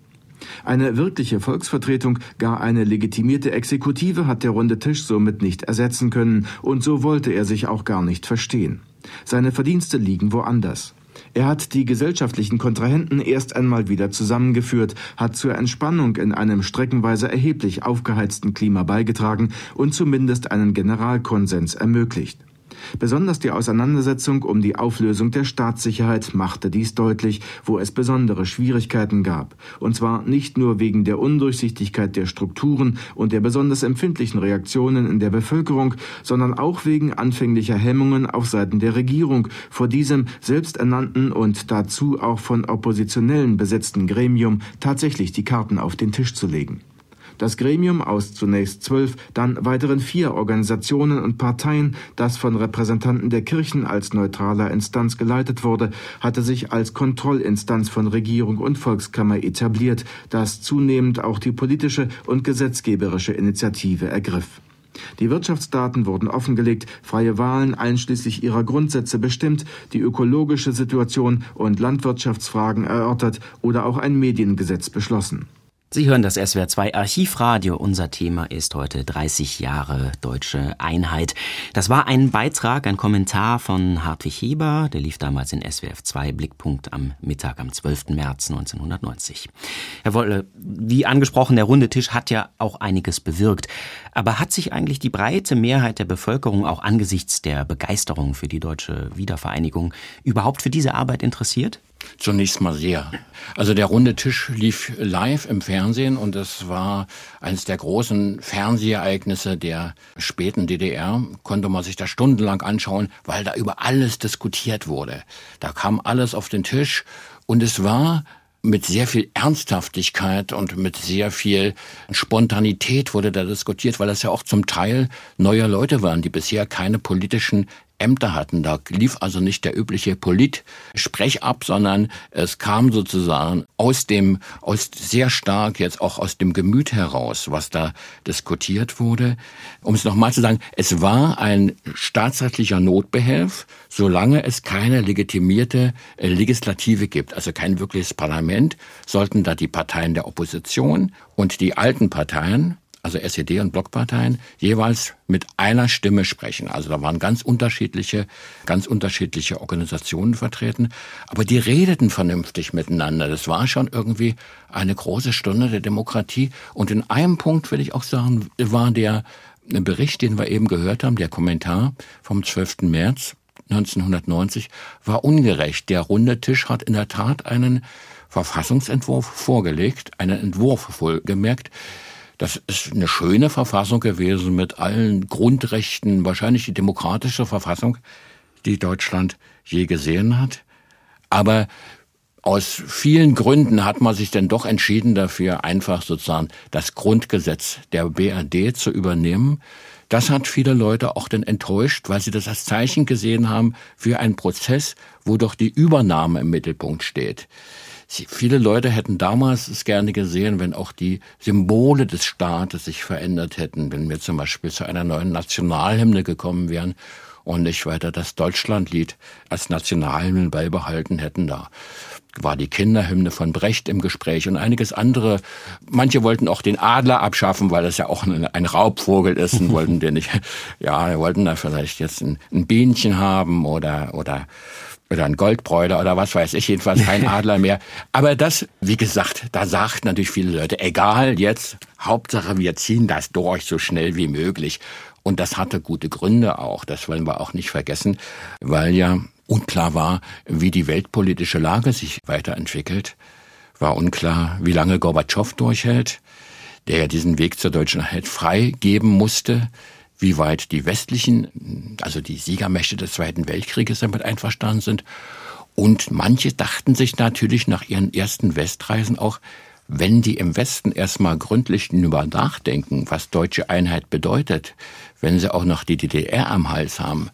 Eine wirkliche Volksvertretung, gar eine legitimierte Exekutive hat der Runde Tisch somit nicht ersetzen können und so wollte er sich auch gar nicht verstehen. Seine Verdienste liegen woanders. Er hat die gesellschaftlichen Kontrahenten erst einmal wieder zusammengeführt, hat zur Entspannung in einem streckenweise erheblich aufgeheizten Klima beigetragen und zumindest einen Generalkonsens ermöglicht. Besonders die Auseinandersetzung um die Auflösung der Staatssicherheit machte dies deutlich, wo es besondere Schwierigkeiten gab. Und zwar nicht nur wegen der Undurchsichtigkeit der Strukturen und der besonders empfindlichen Reaktionen in der Bevölkerung, sondern auch wegen anfänglicher Hemmungen auf Seiten der Regierung vor diesem selbsternannten und dazu auch von Oppositionellen besetzten Gremium tatsächlich die Karten auf den Tisch zu legen. Das Gremium aus zunächst zwölf, dann weiteren vier Organisationen und Parteien, das von Repräsentanten der Kirchen als neutraler Instanz geleitet wurde, hatte sich als Kontrollinstanz von Regierung und Volkskammer etabliert, das zunehmend auch die politische und gesetzgeberische Initiative ergriff. Die Wirtschaftsdaten wurden offengelegt, freie Wahlen einschließlich ihrer Grundsätze bestimmt, die ökologische Situation und Landwirtschaftsfragen erörtert oder auch ein Mediengesetz beschlossen. Sie hören das S W R zwei Archivradio. Unser Thema ist heute dreißig Jahre deutsche Einheit. Das war ein Beitrag, ein Kommentar von Hartwig Heber. Der lief damals in S W R zwei Blickpunkt am Mittag am zwölften März neunzehnhundertneunzig. Herr Wolle, wie angesprochen, der Runde Tisch hat ja auch einiges bewirkt. Aber hat sich eigentlich die breite Mehrheit der Bevölkerung auch angesichts der Begeisterung für die deutsche Wiedervereinigung überhaupt für diese Arbeit interessiert? Zunächst mal sehr. Also der Runde Tisch lief live im Fernsehen und das war eines der großen Fernsehereignisse der späten D D R. Konnte man sich da stundenlang anschauen, weil da über alles diskutiert wurde. Da kam alles auf den Tisch und es war mit sehr viel Ernsthaftigkeit und mit sehr viel Spontanität wurde da diskutiert, weil das ja auch zum Teil neue Leute waren, die bisher keine politischen Ämter hatten. Da lief also nicht der übliche Polit-Sprech ab, sondern es kam sozusagen aus dem, aus sehr stark jetzt auch aus dem Gemüt heraus, was da diskutiert wurde. Um es nochmal zu sagen, es war ein staatsrechtlicher Notbehelf, solange es keine legitimierte Legislative gibt, also kein wirkliches Parlament, sollten da die Parteien der Opposition und die alten Parteien, also S E D und Blockparteien, jeweils mit einer Stimme sprechen. Also da waren ganz unterschiedliche, ganz unterschiedliche Organisationen vertreten. Aber die redeten vernünftig miteinander. Das war schon irgendwie eine große Stunde der Demokratie. Und in einem Punkt, will ich auch sagen, war der Bericht, den wir eben gehört haben, der Kommentar vom zwölften März neunzehnhundertneunzig, war ungerecht. Der Runde Tisch hat in der Tat einen Verfassungsentwurf vorgelegt, einen Entwurf wohlgemerkt. Das ist eine schöne Verfassung gewesen mit allen Grundrechten, wahrscheinlich die demokratische Verfassung, die Deutschland je gesehen hat. Aber aus vielen Gründen hat man sich dann doch entschieden dafür, einfach sozusagen das Grundgesetz der B R D zu übernehmen. Das hat viele Leute auch dann enttäuscht, weil sie das als Zeichen gesehen haben für einen Prozess, wo doch die Übernahme im Mittelpunkt steht. Viele Leute hätten damals es gerne gesehen, wenn auch die Symbole des Staates sich verändert hätten, wenn wir zum Beispiel zu einer neuen Nationalhymne gekommen wären und nicht weiter das Deutschlandlied als Nationalhymne beibehalten hätten. Da war die Kinderhymne von Brecht im Gespräch und einiges andere. Manche wollten auch den Adler abschaffen, weil das ja auch ein Raubvogel ist und wollten den nicht, ja, wollten da vielleicht jetzt ein, ein Bienchen haben oder, oder, oder ein Goldbräuder oder was weiß ich, jedenfalls kein Adler mehr. Aber das, wie gesagt, da sagten natürlich viele Leute, egal jetzt, Hauptsache wir ziehen das durch so schnell wie möglich. Und das hatte gute Gründe auch, das wollen wir auch nicht vergessen, weil ja unklar war, wie die weltpolitische Lage sich weiterentwickelt, war unklar, wie lange Gorbatschow durchhält, der ja diesen Weg zur deutschen Einheit freigeben musste, wie weit die westlichen, also die Siegermächte des Zweiten Weltkrieges damit einverstanden sind. Und manche dachten sich natürlich nach ihren ersten Westreisen auch, wenn die im Westen erstmal gründlich darüber nachdenken, was deutsche Einheit bedeutet, wenn sie auch noch die D D R am Hals haben,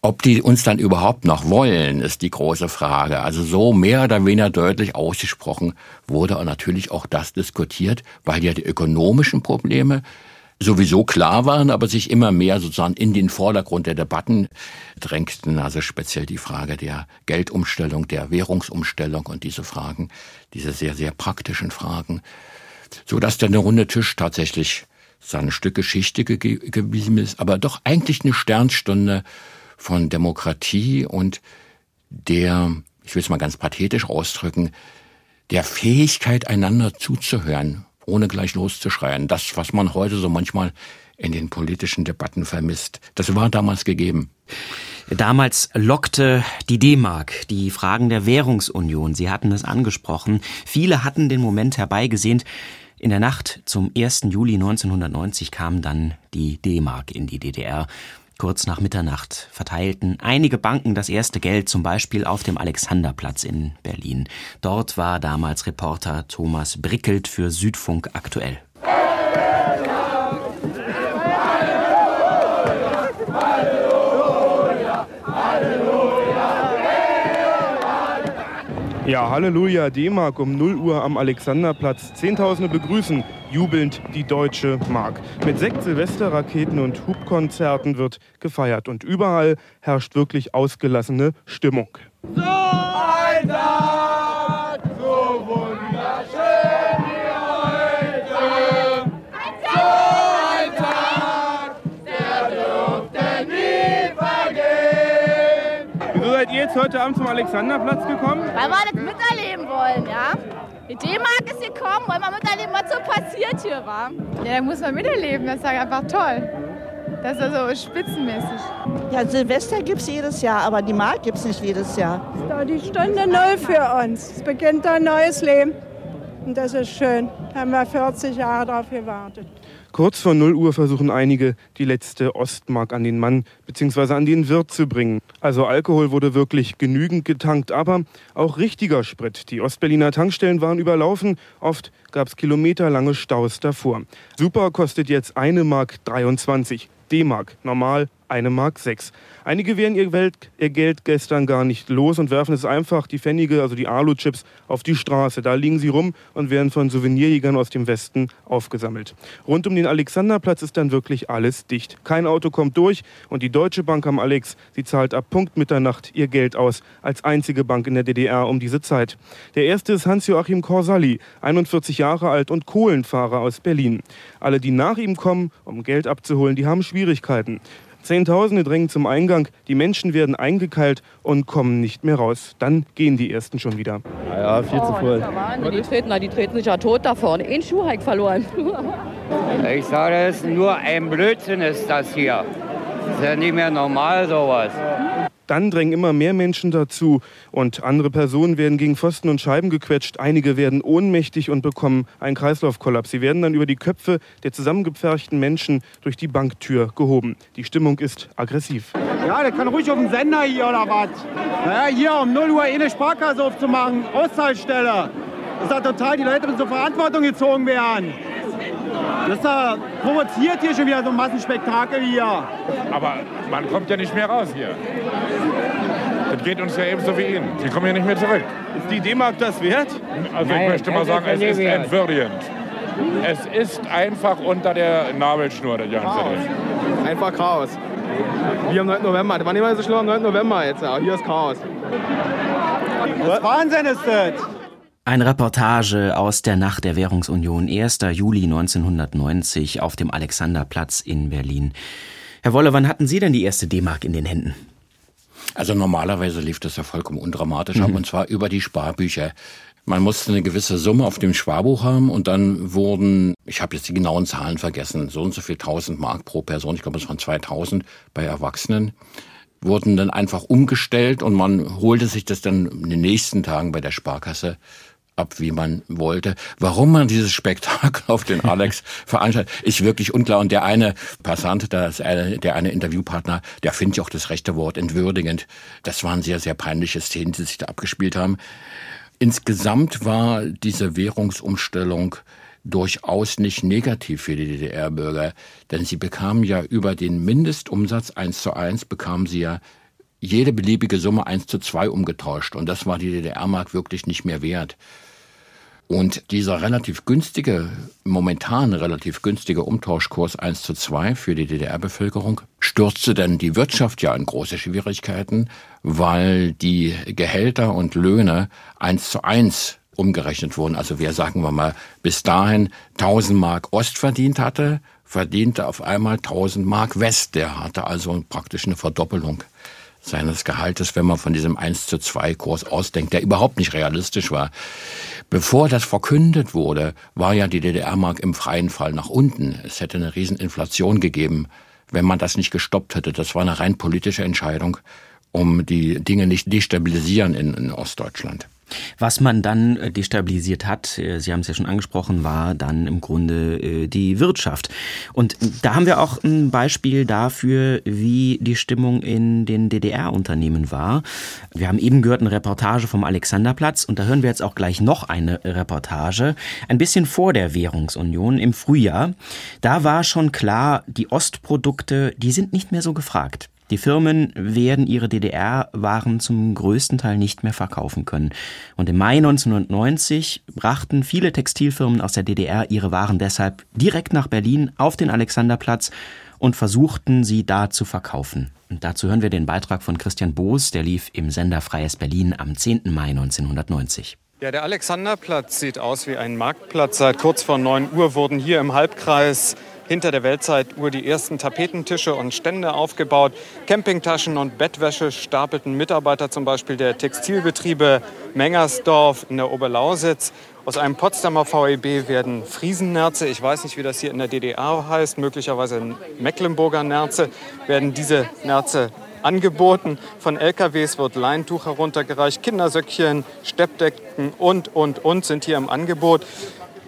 ob die uns dann überhaupt noch wollen, ist die große Frage. Also so mehr oder weniger deutlich ausgesprochen wurde und natürlich auch das diskutiert, weil ja die ökonomischen Probleme sowieso klar waren, aber sich immer mehr sozusagen in den Vordergrund der Debatten drängten, also speziell die Frage der Geldumstellung, der Währungsumstellung und diese Fragen, diese sehr, sehr praktischen Fragen, sodass der Runde Tisch tatsächlich sein Stück Geschichte ge- geblieben ist, aber doch eigentlich eine Sternstunde von Demokratie und der, ich will es mal ganz pathetisch ausdrücken, der Fähigkeit, einander zuzuhören, ohne gleich loszuschreien. Das, was man heute so manchmal in den politischen Debatten vermisst. Das war damals gegeben. Damals lockte die D-Mark, die Fragen der Währungsunion. Sie hatten es angesprochen. Viele hatten den Moment herbeigesehnt. In der Nacht zum ersten Juli neunzehnhundertneunzig kam dann die D-Mark in die D D R. Kurz nach Mitternacht verteilten einige Banken das erste Geld, zum Beispiel auf dem Alexanderplatz in Berlin. Dort war damals Reporter Thomas Brickelt für Südfunk aktuell. Ja, Halleluja, D-Mark um null Uhr am Alexanderplatz. Zehntausende begrüßen jubelnd die deutsche Mark. Mit Sekt, Silvesterraketen und Hubkonzerten wird gefeiert. Und überall herrscht wirklich ausgelassene Stimmung. So ein Tag, so wunderschön wie heute. So ein Tag, der dürfte nie vergehen. Wieso seid ihr jetzt heute Abend zum Alexanderplatz gekommen? Weil wir das miterleben wollen, ja. Die D-Mark ist gekommen, wollen wir miterleben, was so passiert hier war. Ja, da muss man miterleben, das ist ja einfach toll. Das ist ja so spitzenmäßig. Ja, Silvester gibt's jedes Jahr, aber die Mark gibt's nicht jedes Jahr. Das ist doch die Stunde Null für uns. Es beginnt ein neues Leben. Und das ist schön. Da haben wir vierzig Jahre darauf gewartet. Kurz vor null Uhr versuchen einige, die letzte Ostmark an den Mann bzw. an den Wirt zu bringen. Also Alkohol wurde wirklich genügend getankt, aber auch richtiger Sprit. Die Ostberliner Tankstellen waren überlaufen, oft gab es kilometerlange Staus davor. Super kostet jetzt eine Mark dreiundzwanzig, D-Mark normal eine Mark sechs. Einige werden ihr, Welt, ihr Geld gestern gar nicht los und werfen es einfach, die Pfennige, also die Aluchips, auf die Straße. Da liegen sie rum und werden von Souvenirjägern aus dem Westen aufgesammelt. Rund um den Alexanderplatz ist dann wirklich alles dicht. Kein Auto kommt durch und die Deutsche Bank am Alex, sie zahlt ab Punkt Mitternacht ihr Geld aus, als einzige Bank in der D D R um diese Zeit. Der erste ist Hans-Joachim Korsalli, einundvierzig Jahre alt und Kohlenfahrer aus Berlin. Alle, die nach ihm kommen, um Geld abzuholen, die haben Schwierigkeiten. Zehntausende drängen zum Eingang, die Menschen werden eingekeilt und kommen nicht mehr raus. Dann gehen die Ersten schon wieder. Ja, ja viel oh, zu voll. Die treten, die treten sich ja tot davon. Ein Schuh hat verloren. Ich sage, es ist nur ein Blödsinn, ist das hier. Das ist ja nicht mehr normal, sowas. Dann drängen immer mehr Menschen dazu und andere Personen werden gegen Pfosten und Scheiben gequetscht. Einige werden ohnmächtig und bekommen einen Kreislaufkollaps. Sie werden dann über die Köpfe der zusammengepferchten Menschen durch die Banktür gehoben. Die Stimmung ist aggressiv. Ja, der kann ruhig auf den Sender hier oder was. Na ja, hier um null Uhr eine Sparkasse aufzumachen, Auszahlstelle. Das ist ja total, die Leute müssen zur Verantwortung gezogen werden. Das ist ja provoziert hier schon wieder so ein Massenspektakel hier. Aber man kommt ja nicht mehr raus hier. Das geht uns ja ebenso wie Ihnen. Sie kommen ja nicht mehr zurück. Ist die D-Mark das wert? Also Nein, ich möchte mal sagen, es ist wert. Entwürdigend. Es ist einfach unter der Nabelschnur, das Ganze. Chaos. Einfach Chaos. Wie am neunten November. Das war nicht mal so schlimm am neunten November jetzt. Aber hier ist Chaos. Was Wahnsinn ist das? Eine Reportage aus der Nacht der Währungsunion, ersten Juli neunzehnhundertneunzig auf dem Alexanderplatz in Berlin. Herr Wolle, wann hatten Sie denn die erste D-Mark in den Händen? Also normalerweise lief das ja vollkommen undramatisch ab, mhm. und zwar über die Sparbücher. Man musste eine gewisse Summe auf dem Sparbuch haben und dann wurden, ich habe jetzt die genauen Zahlen vergessen, so und so viel tausend Mark pro Person, ich glaube es waren zweitausend bei Erwachsenen, wurden dann einfach umgestellt und man holte sich das dann in den nächsten Tagen bei der Sparkasse ab, wie man wollte. Warum man dieses Spektakel auf den Alex veranstaltet, ist wirklich unklar. Und der eine Passant, das eine, der eine Interviewpartner, der findet ja auch das rechte Wort entwürdigend. Das waren sehr, sehr peinliche Szenen, die sich da abgespielt haben. Insgesamt war diese Währungsumstellung durchaus nicht negativ für die D D R-Bürger, denn sie bekamen ja über den Mindestumsatz eins zu eins, bekamen sie ja jede beliebige Summe eins zu zwei umgetauscht. Und das war die D D R-Mark wirklich nicht mehr wert. Und dieser relativ günstige, momentan relativ günstige Umtauschkurs eins zu zwei für die D D R-Bevölkerung stürzte dann die Wirtschaft ja in große Schwierigkeiten, weil die Gehälter und Löhne eins zu eins umgerechnet wurden. Also wer, sagen wir mal, bis dahin tausend Mark Ost verdient hatte, verdiente auf einmal tausend Mark West. Der hatte also praktisch eine Verdoppelung seines Gehaltes, wenn man von diesem eins zu zwei Kurs ausdenkt, der überhaupt nicht realistisch war. Bevor das verkündet wurde, war ja die D D R-Mark im freien Fall nach unten. Es hätte eine Rieseninflation gegeben, wenn man das nicht gestoppt hätte. Das war eine rein politische Entscheidung, um die Dinge nicht destabilisieren in, in Ostdeutschland. Was man dann destabilisiert hat, Sie haben es ja schon angesprochen, war dann im Grunde die Wirtschaft. Und da haben wir auch ein Beispiel dafür, wie die Stimmung in den D D R-Unternehmen war. Wir haben eben gehört eine Reportage vom Alexanderplatz und da hören wir jetzt auch gleich noch eine Reportage. Ein bisschen vor der Währungsunion im Frühjahr, da war schon klar, die Ostprodukte, die sind nicht mehr so gefragt. Die Firmen werden ihre D D R-Waren zum größten Teil nicht mehr verkaufen können. Und im Mai neunzehnhundertneunzig brachten viele Textilfirmen aus der D D R ihre Waren deshalb direkt nach Berlin auf den Alexanderplatz und versuchten, sie da zu verkaufen. Und dazu hören wir den Beitrag von Christian Boos, der lief im Sender Freies Berlin am zehnten Mai neunzehnhundertneunzig. Ja, der Alexanderplatz sieht aus wie ein Marktplatz. Seit kurz vor neun Uhr wurden hier im Halbkreis hinter der Weltzeituhr die ersten Tapetentische und Stände aufgebaut. Campingtaschen und Bettwäsche stapelten Mitarbeiter zum Beispiel der Textilbetriebe Mengersdorf in der Oberlausitz. Aus einem Potsdamer V E B werden Friesennerze, ich weiß nicht, wie das hier in der D D R heißt, möglicherweise Mecklenburger Nerze, werden diese Nerze angeboten. Von L K Ws wird Leintuch heruntergereicht, Kindersöckchen, Steppdecken und, und, und sind hier im Angebot.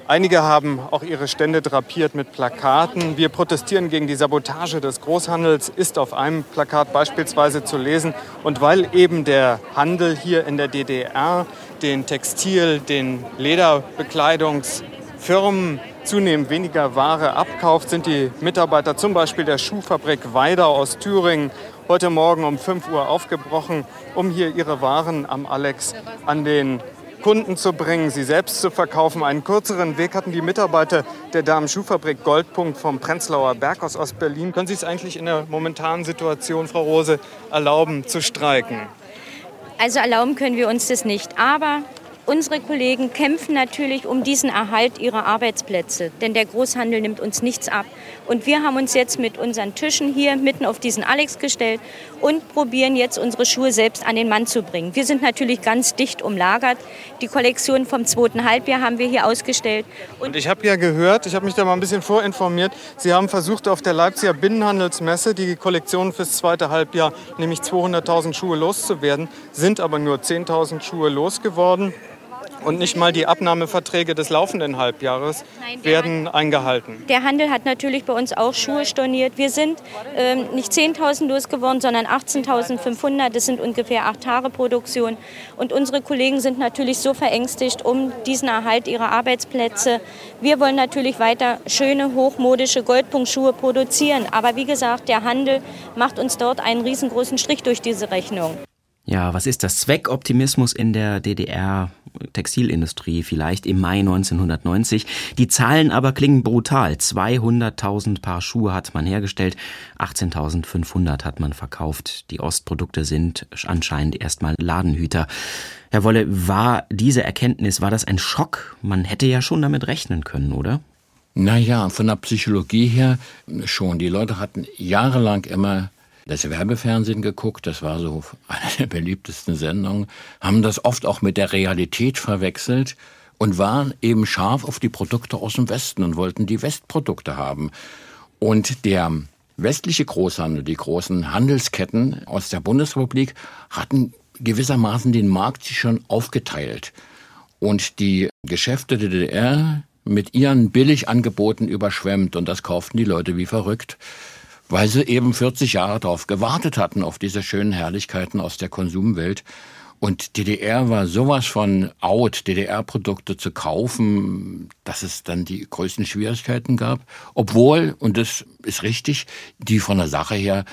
Einige haben auch ihre Stände drapiert mit Plakaten. Wir protestieren gegen die Sabotage des Großhandels, ist auf einem Plakat beispielsweise zu lesen. Und weil eben der Handel hier in der D D R den Textil-, den Lederbekleidungsfirmen zunehmend weniger Ware abkauft, sind die Mitarbeiter zum Beispiel der Schuhfabrik Weidau aus Thüringen heute Morgen um fünf Uhr aufgebrochen, um hier ihre Waren am Alex an den Kunden zu bringen, sie selbst zu verkaufen. Einen kürzeren Weg hatten die Mitarbeiter der Damen-Schuhfabrik Goldpunkt vom Prenzlauer Berg aus Ostberlin. Können Sie es eigentlich in der momentanen Situation, Frau Rose, erlauben zu streiken? Also erlauben können wir uns das nicht, aber Unsere Kollegen kämpfen natürlich um diesen Erhalt ihrer Arbeitsplätze, denn der Großhandel nimmt uns nichts ab. Und wir haben uns jetzt mit unseren Tischen hier mitten auf diesen Alex gestellt und probieren jetzt unsere Schuhe selbst an den Mann zu bringen. Wir sind natürlich ganz dicht umlagert. Die Kollektion vom zweiten Halbjahr haben wir hier ausgestellt. Und, und ich habe ja gehört, ich habe mich da mal ein bisschen vorinformiert, Sie haben versucht auf der Leipziger Binnenhandelsmesse die Kollektion fürs zweite Halbjahr, nämlich zweihunderttausend Schuhe loszuwerden, sind aber nur zehntausend Schuhe losgeworden. Und nicht mal die Abnahmeverträge des laufenden Halbjahres Nein, werden Handel, eingehalten. Der Handel hat natürlich bei uns auch Schuhe storniert. Wir sind ähm, nicht zehntausend losgeworden, sondern achtzehntausendfünfhundert. Das sind ungefähr acht Haare Produktion. Und unsere Kollegen sind natürlich so verängstigt um diesen Erhalt ihrer Arbeitsplätze. Wir wollen natürlich weiter schöne, hochmodische Goldpunktschuhe produzieren. Aber wie gesagt, der Handel macht uns dort einen riesengroßen Strich durch diese Rechnung. Ja, was ist das? Zweckoptimismus in der D D R-Textilindustrie vielleicht im Mai neunzehnhundertneunzig. Die Zahlen aber klingen brutal. zweihunderttausend Paar Schuhe hat man hergestellt, achtzehntausendfünfhundert hat man verkauft. Die Ostprodukte sind anscheinend erstmal Ladenhüter. Herr Wolle, war diese Erkenntnis, war das ein Schock? Man hätte ja schon damit rechnen können, oder? Naja, von der Psychologie her schon. Die Leute hatten jahrelang immer das Werbefernsehen geguckt, das war so eine der beliebtesten Sendungen, haben das oft auch mit der Realität verwechselt und waren eben scharf auf die Produkte aus dem Westen und wollten die Westprodukte haben. Und der westliche Großhandel, die großen Handelsketten aus der Bundesrepublik, hatten gewissermaßen den Markt sich schon aufgeteilt. Und die Geschäfte der D D R mit ihren Billigangeboten überschwemmt und das kauften die Leute wie verrückt, weil sie eben vierzig Jahre darauf gewartet hatten, auf diese schönen Herrlichkeiten aus der Konsumwelt. Und D D R war sowas von out, D D R-Produkte zu kaufen, dass es dann die größten Schwierigkeiten gab. Obwohl, und das ist richtig, die von der Sache her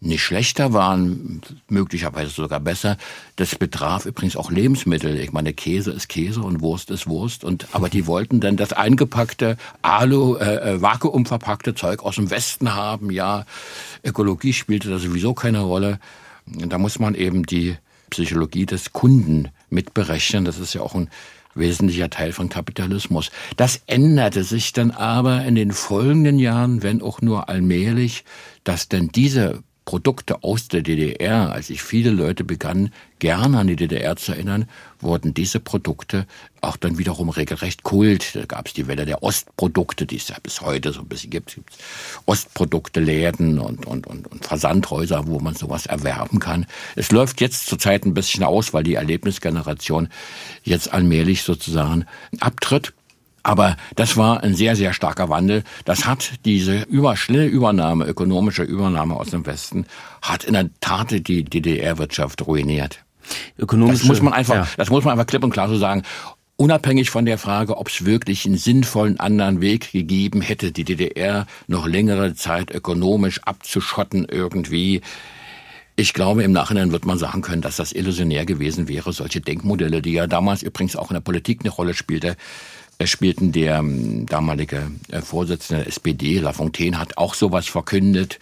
nicht schlechter waren, möglicherweise sogar besser. Das betraf übrigens auch Lebensmittel. Ich meine, Käse ist Käse und Wurst ist Wurst. Und aber die wollten dann das eingepackte Alu, äh, vakuumverpackte Zeug aus dem Westen haben. Ja, Ökologie spielte da sowieso keine Rolle. Und da muss man eben die Psychologie des Kunden mitberechnen. Das ist ja auch ein wesentlicher Teil von Kapitalismus. Das änderte sich dann aber in den folgenden Jahren, wenn auch nur allmählich, dass dann diese Produkte aus der D D R, als sich viele Leute begannen, gerne an die D D R zu erinnern, wurden diese Produkte auch dann wiederum regelrecht Kult. Da gab es die Welle der Ostprodukte, die es ja bis heute so ein bisschen gibt. Es gibt Ostprodukte, Läden und, und, und, und Versandhäuser, wo man sowas erwerben kann. Es läuft jetzt zurzeit ein bisschen aus, weil die Erlebnisgeneration jetzt allmählich sozusagen abtritt. Aber das war ein sehr, sehr starker Wandel. Das hat diese schnelle Übernahme, ökonomische Übernahme aus dem Westen, hat in der Tat die D D R-Wirtschaft ruiniert. Ökonomisch. Das muss man einfach, ja. das muss man einfach klipp und klar so sagen. Unabhängig von der Frage, ob es wirklich einen sinnvollen anderen Weg gegeben hätte, die D D R noch längere Zeit ökonomisch abzuschotten irgendwie. Ich glaube, im Nachhinein wird man sagen können, dass das illusionär gewesen wäre, solche Denkmodelle, die ja damals übrigens auch in der Politik eine Rolle spielte. Es spielten der damalige Vorsitzende der S P D, Lafontaine, hat auch sowas verkündet.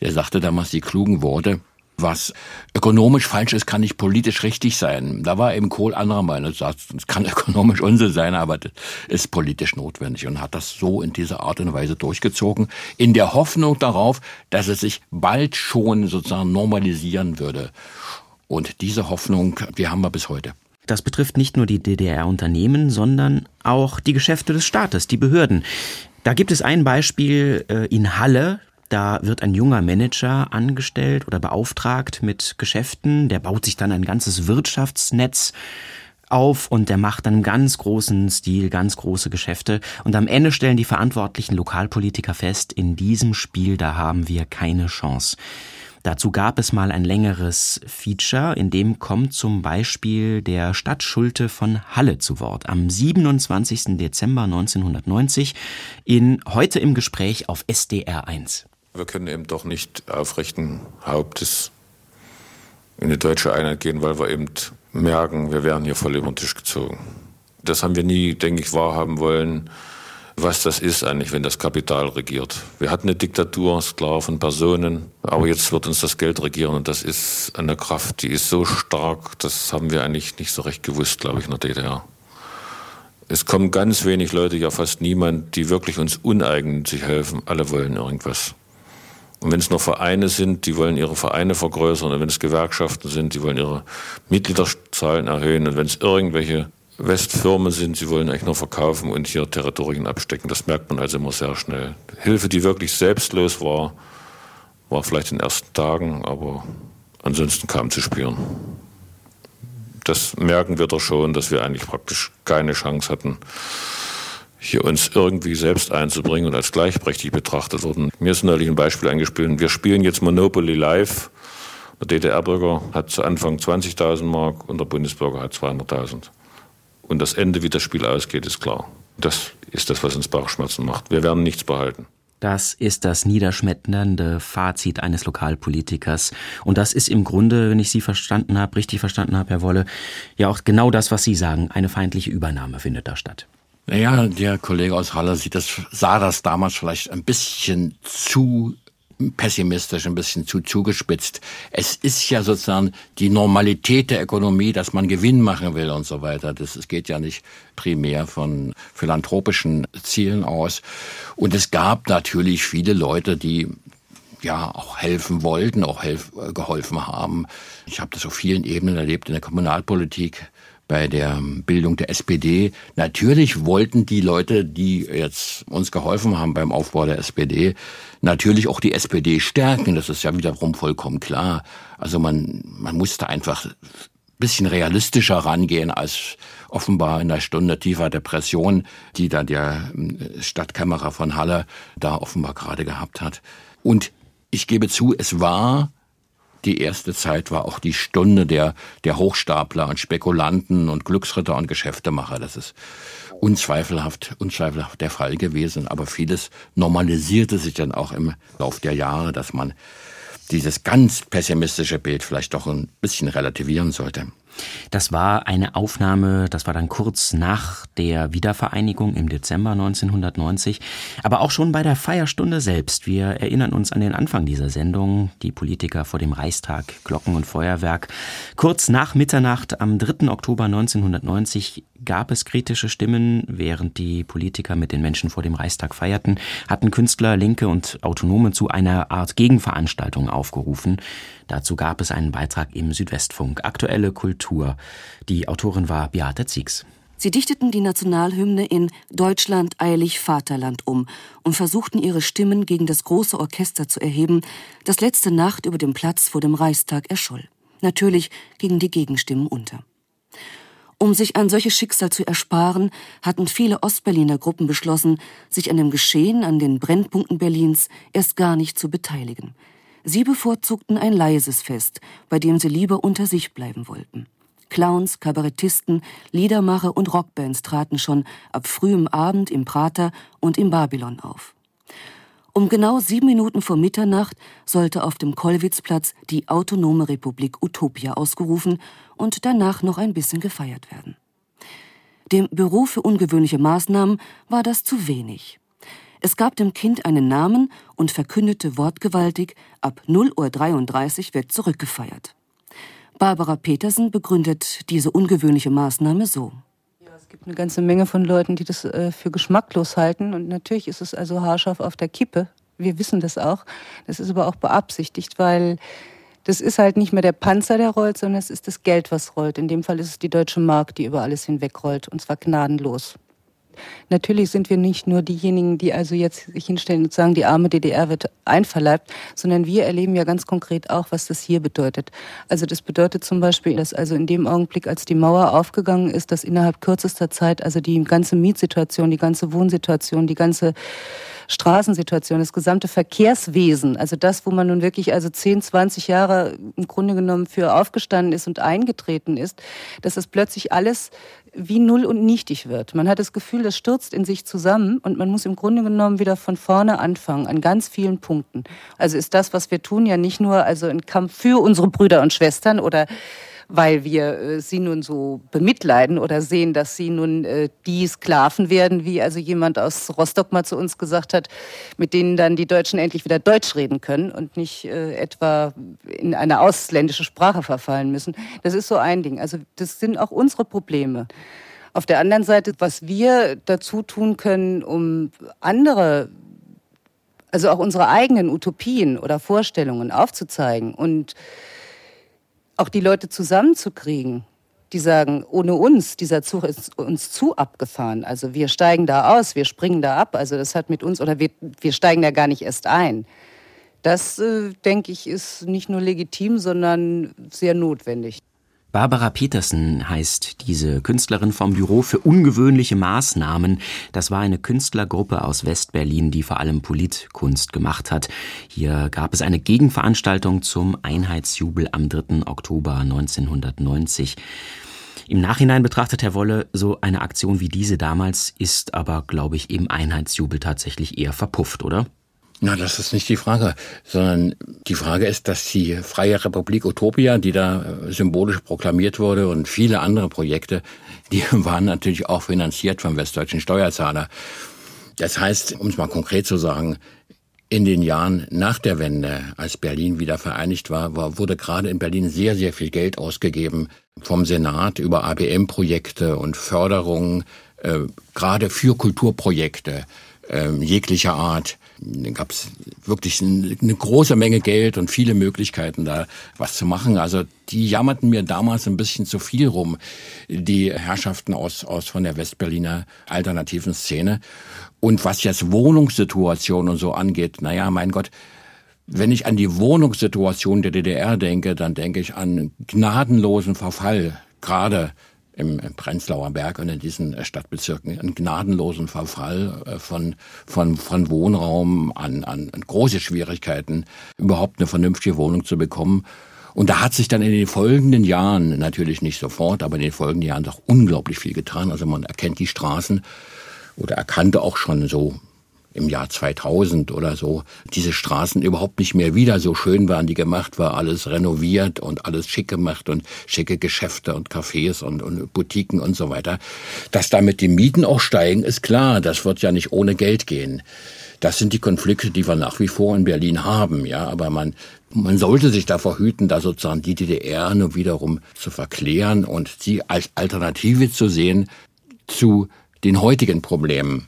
Er sagte damals die klugen Worte, was ökonomisch falsch ist, kann nicht politisch richtig sein. Da war eben Kohl anderer Meinung, es kann ökonomisch Unsinn sein, aber das ist politisch notwendig und hat das so in dieser Art und Weise durchgezogen, in der Hoffnung darauf, dass es sich bald schon sozusagen normalisieren würde. Und diese Hoffnung, die haben wir bis heute. Das betrifft nicht nur die D D R-Unternehmen, sondern auch die Geschäfte des Staates, die Behörden. Da gibt es ein Beispiel in Halle. Da wird ein junger Manager angestellt oder beauftragt mit Geschäften. Der baut sich dann ein ganzes Wirtschaftsnetz auf und der macht dann im ganz großen Stil ganz große Geschäfte. Und am Ende stellen die verantwortlichen Lokalpolitiker fest, in diesem Spiel, da haben wir keine Chance. Dazu gab es mal ein längeres Feature, in dem kommt zum Beispiel der Stadtschulte von Halle zu Wort. Am siebenundzwanzigsten Dezember neunzehnhundertneunzig in Heute im Gespräch auf S D R eins. Wir können eben doch nicht aufrechten Hauptes in die deutsche Einheit gehen, weil wir eben merken, wir werden hier voll über den Tisch gezogen. Das haben wir nie, denke ich, wahrhaben wollen, was das ist eigentlich, wenn das Kapital regiert. Wir hatten eine Diktatur, Sklaven, Personen, aber jetzt wird uns das Geld regieren und das ist eine Kraft, die ist so stark, das haben wir eigentlich nicht so recht gewusst, glaube ich, in der D D R. Es kommen ganz wenig Leute, ja fast niemand, die wirklich uns uneigennützig helfen. Alle wollen irgendwas. Und wenn es noch Vereine sind, die wollen ihre Vereine vergrößern. Und wenn es Gewerkschaften sind, die wollen ihre Mitgliederzahlen erhöhen. Und wenn es irgendwelche Westfirmen sind, sie wollen eigentlich nur verkaufen und hier Territorien abstecken. Das merkt man also immer sehr schnell. Hilfe, die wirklich selbstlos war, war vielleicht in den ersten Tagen, aber ansonsten kaum zu spüren. Das merken wir doch schon, dass wir eigentlich praktisch keine Chance hatten, hier uns irgendwie selbst einzubringen und als gleichberechtigt betrachtet wurden. Mir ist neulich ein Beispiel eingespielt. Wir spielen jetzt Monopoly live. Der D D R-Bürger hat zu Anfang zwanzigtausend Mark und der Bundesbürger hat zweihunderttausend. Und das Ende, wie das Spiel ausgeht, ist klar. Das ist das, was uns Bauchschmerzen macht. Wir werden nichts behalten. Das ist das niederschmetternde Fazit eines Lokalpolitikers. Und das ist im Grunde, wenn ich Sie verstanden habe, richtig verstanden habe, Herr Wolle, ja auch genau das, was Sie sagen. Eine feindliche Übernahme findet da statt. Naja, der Kollege aus Halle sieht das, sah das damals vielleicht ein bisschen zu pessimistisch, ein bisschen zu zugespitzt. Es ist ja sozusagen die Normalität der Ökonomie, dass man Gewinn machen will und so weiter. Das, es geht ja nicht primär von philanthropischen Zielen aus. Und es gab natürlich viele Leute, die ja auch helfen wollten, auch helf, geholfen haben. Ich habe das auf vielen Ebenen erlebt, in der Kommunalpolitik, bei der Bildung der S P D. Natürlich wollten die Leute, die jetzt uns geholfen haben beim Aufbau der S P D, natürlich auch die S P D stärken. Das ist ja wiederum vollkommen klar. Also man, man musste einfach ein bisschen realistischer rangehen als offenbar in einer Stunde tiefer Depression, die dann der Stadtkämmerer von Halle da offenbar gerade gehabt hat. Und ich gebe zu, es war... Die erste Zeit war auch die Stunde der, der Hochstapler und Spekulanten und Glücksritter und Geschäftemacher. Das ist unzweifelhaft, unzweifelhaft der Fall gewesen. Aber vieles normalisierte sich dann auch im Lauf der Jahre, dass man dieses ganz pessimistische Bild vielleicht doch ein bisschen relativieren sollte. Das war eine Aufnahme, das war dann kurz nach der Wiedervereinigung im Dezember neunzehnhundertneunzig, aber auch schon bei der Feierstunde selbst. Wir erinnern uns an den Anfang dieser Sendung, die Politiker vor dem Reichstag, Glocken und Feuerwerk. Kurz nach Mitternacht am dritten Oktober neunzehnhundertneunzig gab es kritische Stimmen, während die Politiker mit den Menschen vor dem Reichstag feierten, hatten Künstler, Linke und Autonome zu einer Art Gegenveranstaltung aufgerufen. Dazu gab es einen Beitrag im Südwestfunk. Aktuelle Kultur. Die Autorin war Beate Ziegs. Sie dichteten die Nationalhymne in Deutschland eilig Vaterland um und versuchten ihre Stimmen gegen das große Orchester zu erheben, das letzte Nacht über dem Platz vor dem Reichstag erscholl. Natürlich gingen die Gegenstimmen unter. Um sich ein solches Schicksal zu ersparen, hatten viele Ostberliner Gruppen beschlossen, sich an dem Geschehen an den Brennpunkten Berlins erst gar nicht zu beteiligen. Sie bevorzugten ein leises Fest, bei dem sie lieber unter sich bleiben wollten. Clowns, Kabarettisten, Liedermacher und Rockbands traten schon ab frühem Abend im Prater und im Babylon auf. Um genau sieben Minuten vor Mitternacht sollte auf dem Kollwitzplatz die Autonome Republik Utopia ausgerufen und danach noch ein bisschen gefeiert werden. Dem Büro für ungewöhnliche Maßnahmen war das zu wenig. Es gab dem Kind einen Namen und verkündete wortgewaltig, ab null Uhr dreiunddreißig wird zurückgefeiert. Barbara Petersen begründet diese ungewöhnliche Maßnahme so. Es gibt eine ganze Menge von Leuten, die das äh, für geschmacklos halten. Und natürlich ist es also haarscharf auf der Kippe. Wir wissen das auch. Das ist aber auch beabsichtigt, weil das ist halt nicht mehr der Panzer, der rollt, sondern es ist das Geld, was rollt. In dem Fall ist es die Deutsche Mark, die über alles hinwegrollt, und zwar gnadenlos. Natürlich sind wir nicht nur diejenigen, die also jetzt sich hinstellen und sagen, die arme D D R wird einverleibt, sondern wir erleben ja ganz konkret auch, was das hier bedeutet. Also das bedeutet zum Beispiel, dass also in dem Augenblick, als die Mauer aufgegangen ist, dass innerhalb kürzester Zeit also die ganze Mietsituation, die ganze Wohnsituation, die ganze Straßensituation, das gesamte Verkehrswesen, also das, wo man nun wirklich also zehn, zwanzig Jahre im Grunde genommen für aufgestanden ist und eingetreten ist, dass das plötzlich alles wie null und nichtig wird. Man hat das Gefühl, das stürzt in sich zusammen und man muss im Grunde genommen wieder von vorne anfangen, an ganz vielen Punkten. Also ist das, was wir tun, ja nicht nur also ein Kampf für unsere Brüder und Schwestern oder weil wir äh, sie nun so bemitleiden oder sehen, dass sie nun äh, die Sklaven werden, wie also jemand aus Rostock mal zu uns gesagt hat, mit denen dann die Deutschen endlich wieder Deutsch reden können und nicht äh, etwa in eine ausländische Sprache verfallen müssen. Das ist so ein Ding. Also das sind auch unsere Probleme. Auf der anderen Seite, was wir dazu tun können, um andere, also auch unsere eigenen Utopien oder Vorstellungen aufzuzeigen und auch die Leute zusammenzukriegen, die sagen, ohne uns, dieser Zug ist uns zu abgefahren. Also wir steigen da aus, wir springen da ab. Also das hat mit uns, oder wir, wir steigen da gar nicht erst ein. Das, äh, denke ich, ist nicht nur legitim, sondern sehr notwendig. Barbara Petersen heißt diese Künstlerin vom Büro für ungewöhnliche Maßnahmen. Das war eine Künstlergruppe aus Westberlin, die vor allem Politkunst gemacht hat. Hier gab es eine Gegenveranstaltung zum Einheitsjubel am dritter Oktober neunzehnhundertneunzig. Im Nachhinein betrachtet, Herr Wolle, so eine Aktion wie diese damals ist aber, glaube ich, im Einheitsjubel tatsächlich eher verpufft, oder? Na, das ist nicht die Frage, sondern die Frage ist, dass die Freie Republik Utopia, die da symbolisch proklamiert wurde, und viele andere Projekte, die waren natürlich auch finanziert vom westdeutschen Steuerzahler. Das heißt, um es mal konkret zu sagen, in den Jahren nach der Wende, als Berlin wieder vereinigt war, war wurde gerade in Berlin sehr, sehr viel Geld ausgegeben vom Senat über A B M-Projekte und Förderungen, äh, gerade für Kulturprojekte äh, jeglicher Art. Da gab es wirklich eine große Menge Geld und viele Möglichkeiten, da was zu machen. Also die jammerten mir damals ein bisschen zu viel rum, die Herrschaften aus, aus von der Westberliner alternativen Szene. Und was jetzt Wohnungssituation und so angeht, naja, mein Gott, wenn ich an die Wohnungssituation der D D R denke, dann denke ich an gnadenlosen Verfall, gerade im Prenzlauer Berg und in diesen Stadtbezirken, einen gnadenlosen Verfall von, von, von Wohnraum an, an, an große Schwierigkeiten, überhaupt eine vernünftige Wohnung zu bekommen. Und da hat sich dann in den folgenden Jahren, natürlich nicht sofort, aber in den folgenden Jahren doch unglaublich viel getan. Also man erkennt die Straßen oder erkannte auch schon so im Jahr zweitausend oder so, diese Straßen überhaupt nicht mehr wieder so schön waren, die gemacht war, alles renoviert und alles schick gemacht und schicke Geschäfte und Cafés und, und Boutiquen und so weiter. Dass damit die Mieten auch steigen, ist klar, das wird ja nicht ohne Geld gehen. Das sind die Konflikte, die wir nach wie vor in Berlin haben, ja, aber man, man sollte sich davor hüten, da sozusagen die D D R nur wiederum zu verklären und sie als Alternative zu sehen zu den heutigen Problemen.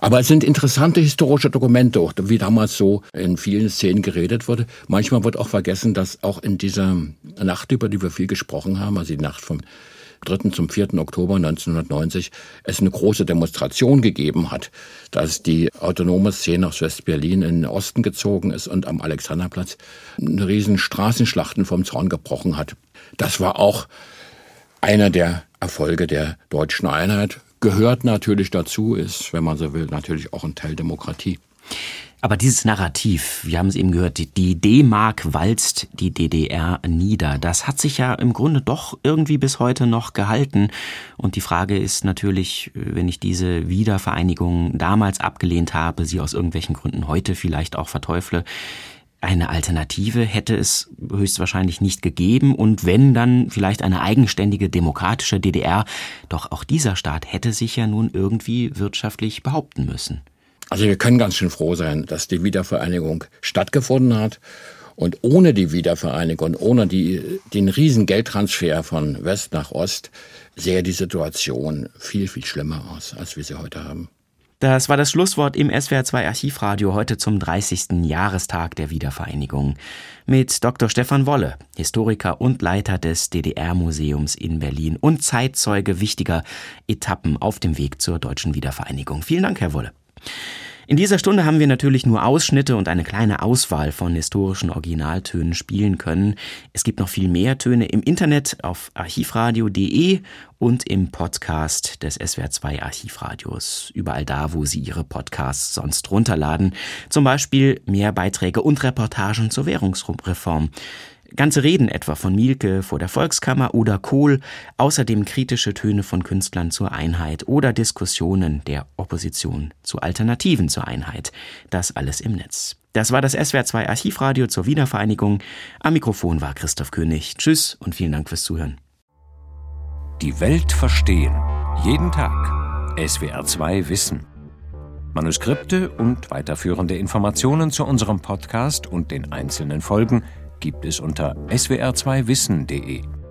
Aber es sind interessante historische Dokumente, wie damals so in vielen Szenen geredet wurde. Manchmal wird auch vergessen, dass auch in dieser Nacht, über die wir viel gesprochen haben, also die Nacht vom dritten zum vierten Oktober neunzehnhundertneunzig, es eine große Demonstration gegeben hat, dass die autonome Szene aus West-Berlin in den Osten gezogen ist und am Alexanderplatz eine riesen Straßenschlachten vom Zaun gebrochen hat. Das war auch einer der Erfolge der deutschen Einheit. Gehört natürlich dazu, ist, wenn man so will, natürlich auch ein Teil Demokratie. Aber dieses Narrativ, wir haben es eben gehört, die D-Mark walzt die D D R nieder, das hat sich ja im Grunde doch irgendwie bis heute noch gehalten. Und die Frage ist natürlich, wenn ich diese Wiedervereinigung damals abgelehnt habe, sie aus irgendwelchen Gründen heute vielleicht auch verteufle, eine Alternative hätte es höchstwahrscheinlich nicht gegeben, und wenn, dann vielleicht eine eigenständige demokratische D D R. Doch auch dieser Staat hätte sich ja nun irgendwie wirtschaftlich behaupten müssen. Also wir können ganz schön froh sein, dass die Wiedervereinigung stattgefunden hat. Und ohne die Wiedervereinigung, ohne die, den riesen Geldtransfer von West nach Ost, sähe die Situation viel, viel schlimmer aus, als wir sie heute haben. Das war das Schlusswort im S W R zwei Archivradio heute zum dreißigsten Jahrestag der Wiedervereinigung mit Doktor Stefan Wolle, Historiker und Leiter des D D R-Museums in Berlin und Zeitzeuge wichtiger Etappen auf dem Weg zur deutschen Wiedervereinigung. Vielen Dank, Herr Wolle. In dieser Stunde haben wir natürlich nur Ausschnitte und eine kleine Auswahl von historischen Originaltönen spielen können. Es gibt noch viel mehr Töne im Internet auf archivradio punkt de und im Podcast des S W R zwei Archivradios. Überall da, wo Sie Ihre Podcasts sonst runterladen. Zum Beispiel mehr Beiträge und Reportagen zur Währungsreform. Ganze Reden etwa von Mielke vor der Volkskammer oder Kohl, außerdem kritische Töne von Künstlern zur Einheit oder Diskussionen der Opposition zu Alternativen zur Einheit. Das alles im Netz. Das war das S W R zwei Archivradio zur Wiedervereinigung. Am Mikrofon war Christoph König. Tschüss und vielen Dank fürs Zuhören. Die Welt verstehen. Jeden Tag. S W R zwei Wissen. Manuskripte und weiterführende Informationen zu unserem Podcast und den einzelnen Folgen gibt es unter S W R zwei wissen punkt de.